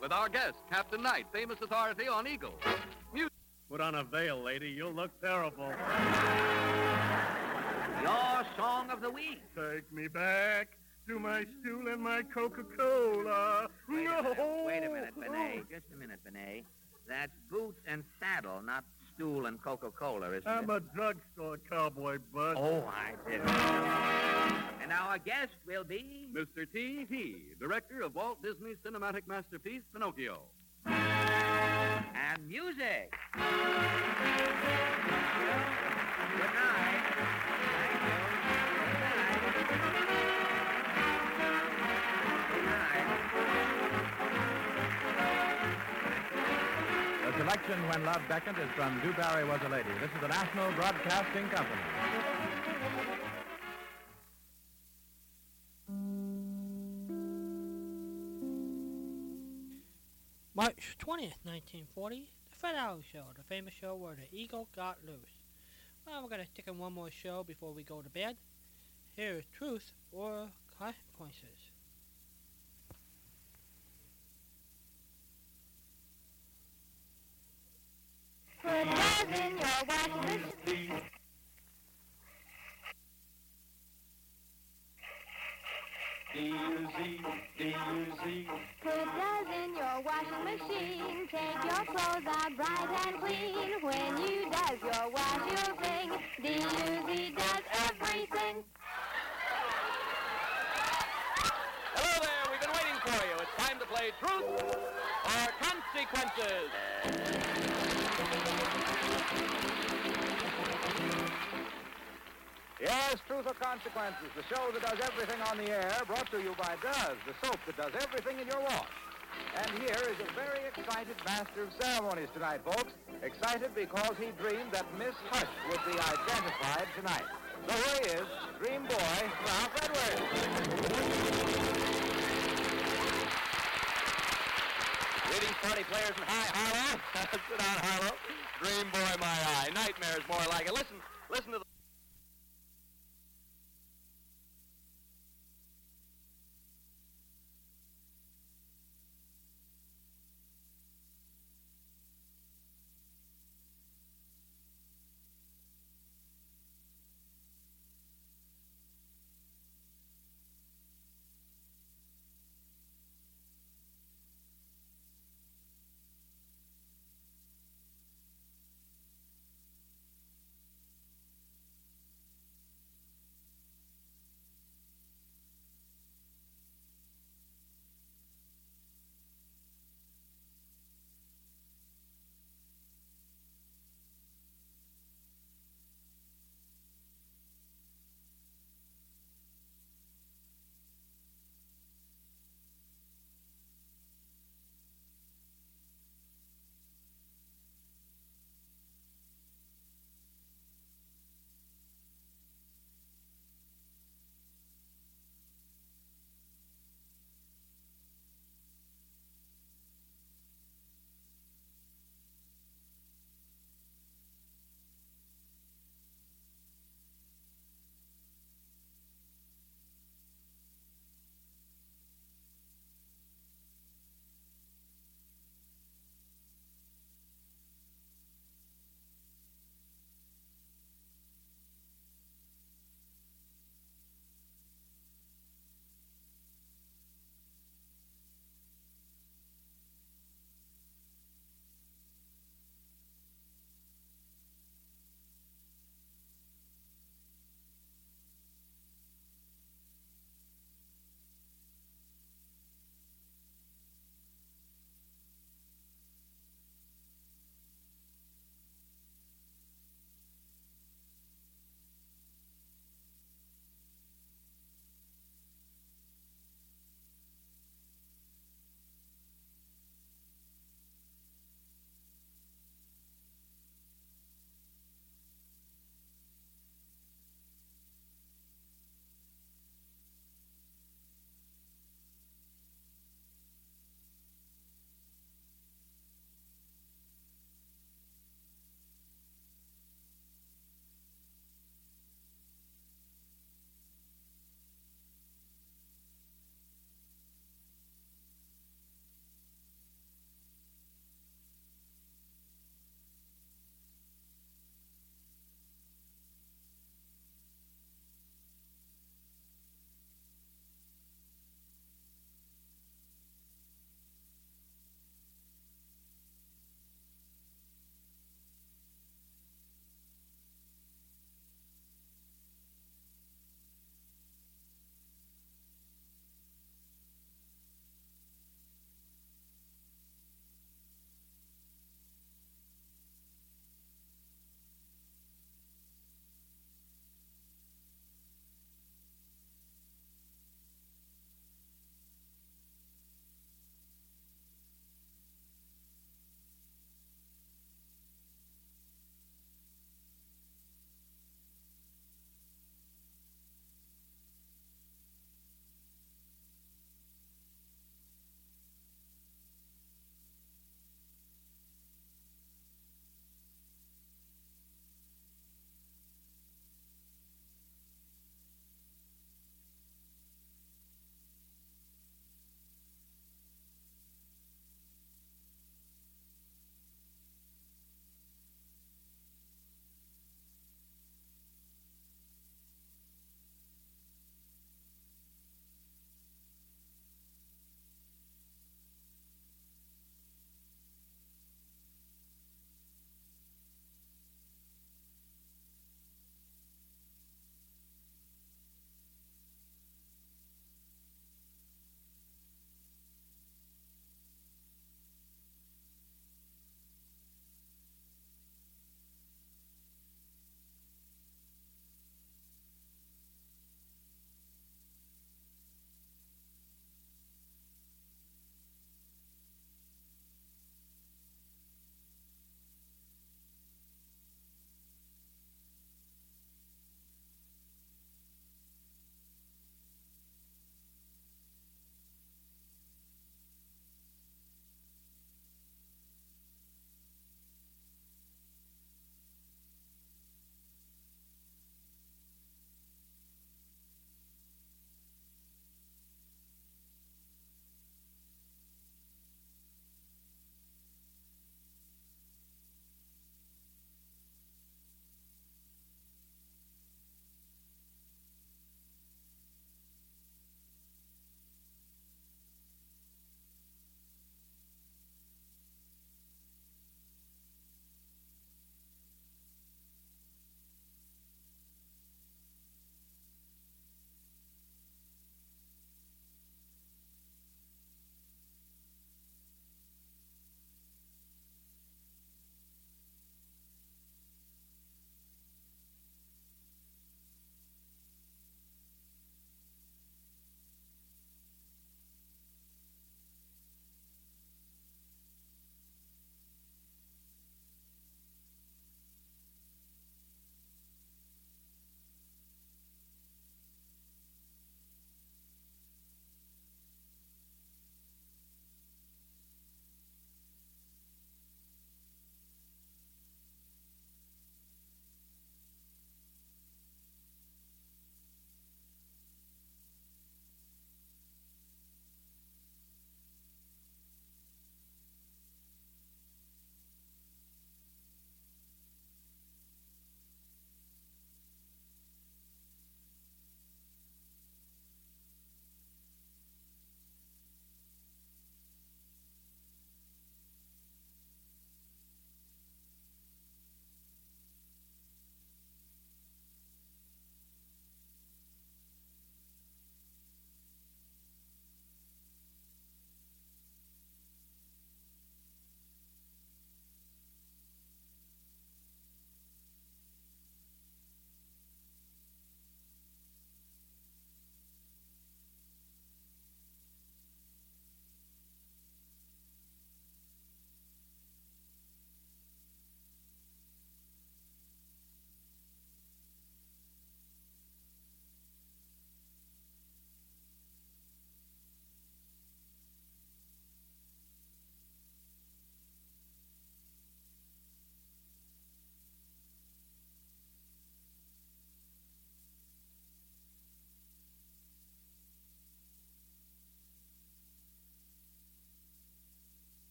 With our guest, Captain Knight, famous authority on eagles. Music. Put on a veil, lady. You'll look terrible. Your song of the week. Take me back to my stool and my Coca-Cola. Wait no. a minute, wait a minute, Benet. Just a minute, Benet. That's boots and saddle, not stool and Coca-Cola, isn't I'm it? I'm a drugstore cowboy, bud. Oh, I didn't. And our guest will be... Mister T T, director of Walt Disney's cinematic masterpiece, Pinocchio. And music. Good night. The selection When Love Beckoned is from Dewberry Was a Lady. This is the National Broadcasting Company. March twentieth, nineteen forty, the Fred Allen Show, the famous show where the eagle got loose. Well, we're going to stick in one more show before we go to bed. Here is Truth or Consequences. Good morning, your wife, please. D U Z, D U Z. Put those in your washing machine. Take your clothes out bright and clean. When you does your washing, you'll sing. D U Z does everything. consequences. Yes, Truth or Consequences, the show that does everything on the air, brought to you by Duz, the soap that does everything in your wash. And here is a very excited master of ceremonies tonight, folks. Excited because he dreamed that Miss Hush would be identified tonight. So here he is, Dream Boy, Ralph Edwards. Greetings, party players, and hi, Harlow. Sit down, Harlow. Dream Boy, my eye. Nightmares, more like it. Listen, listen to the...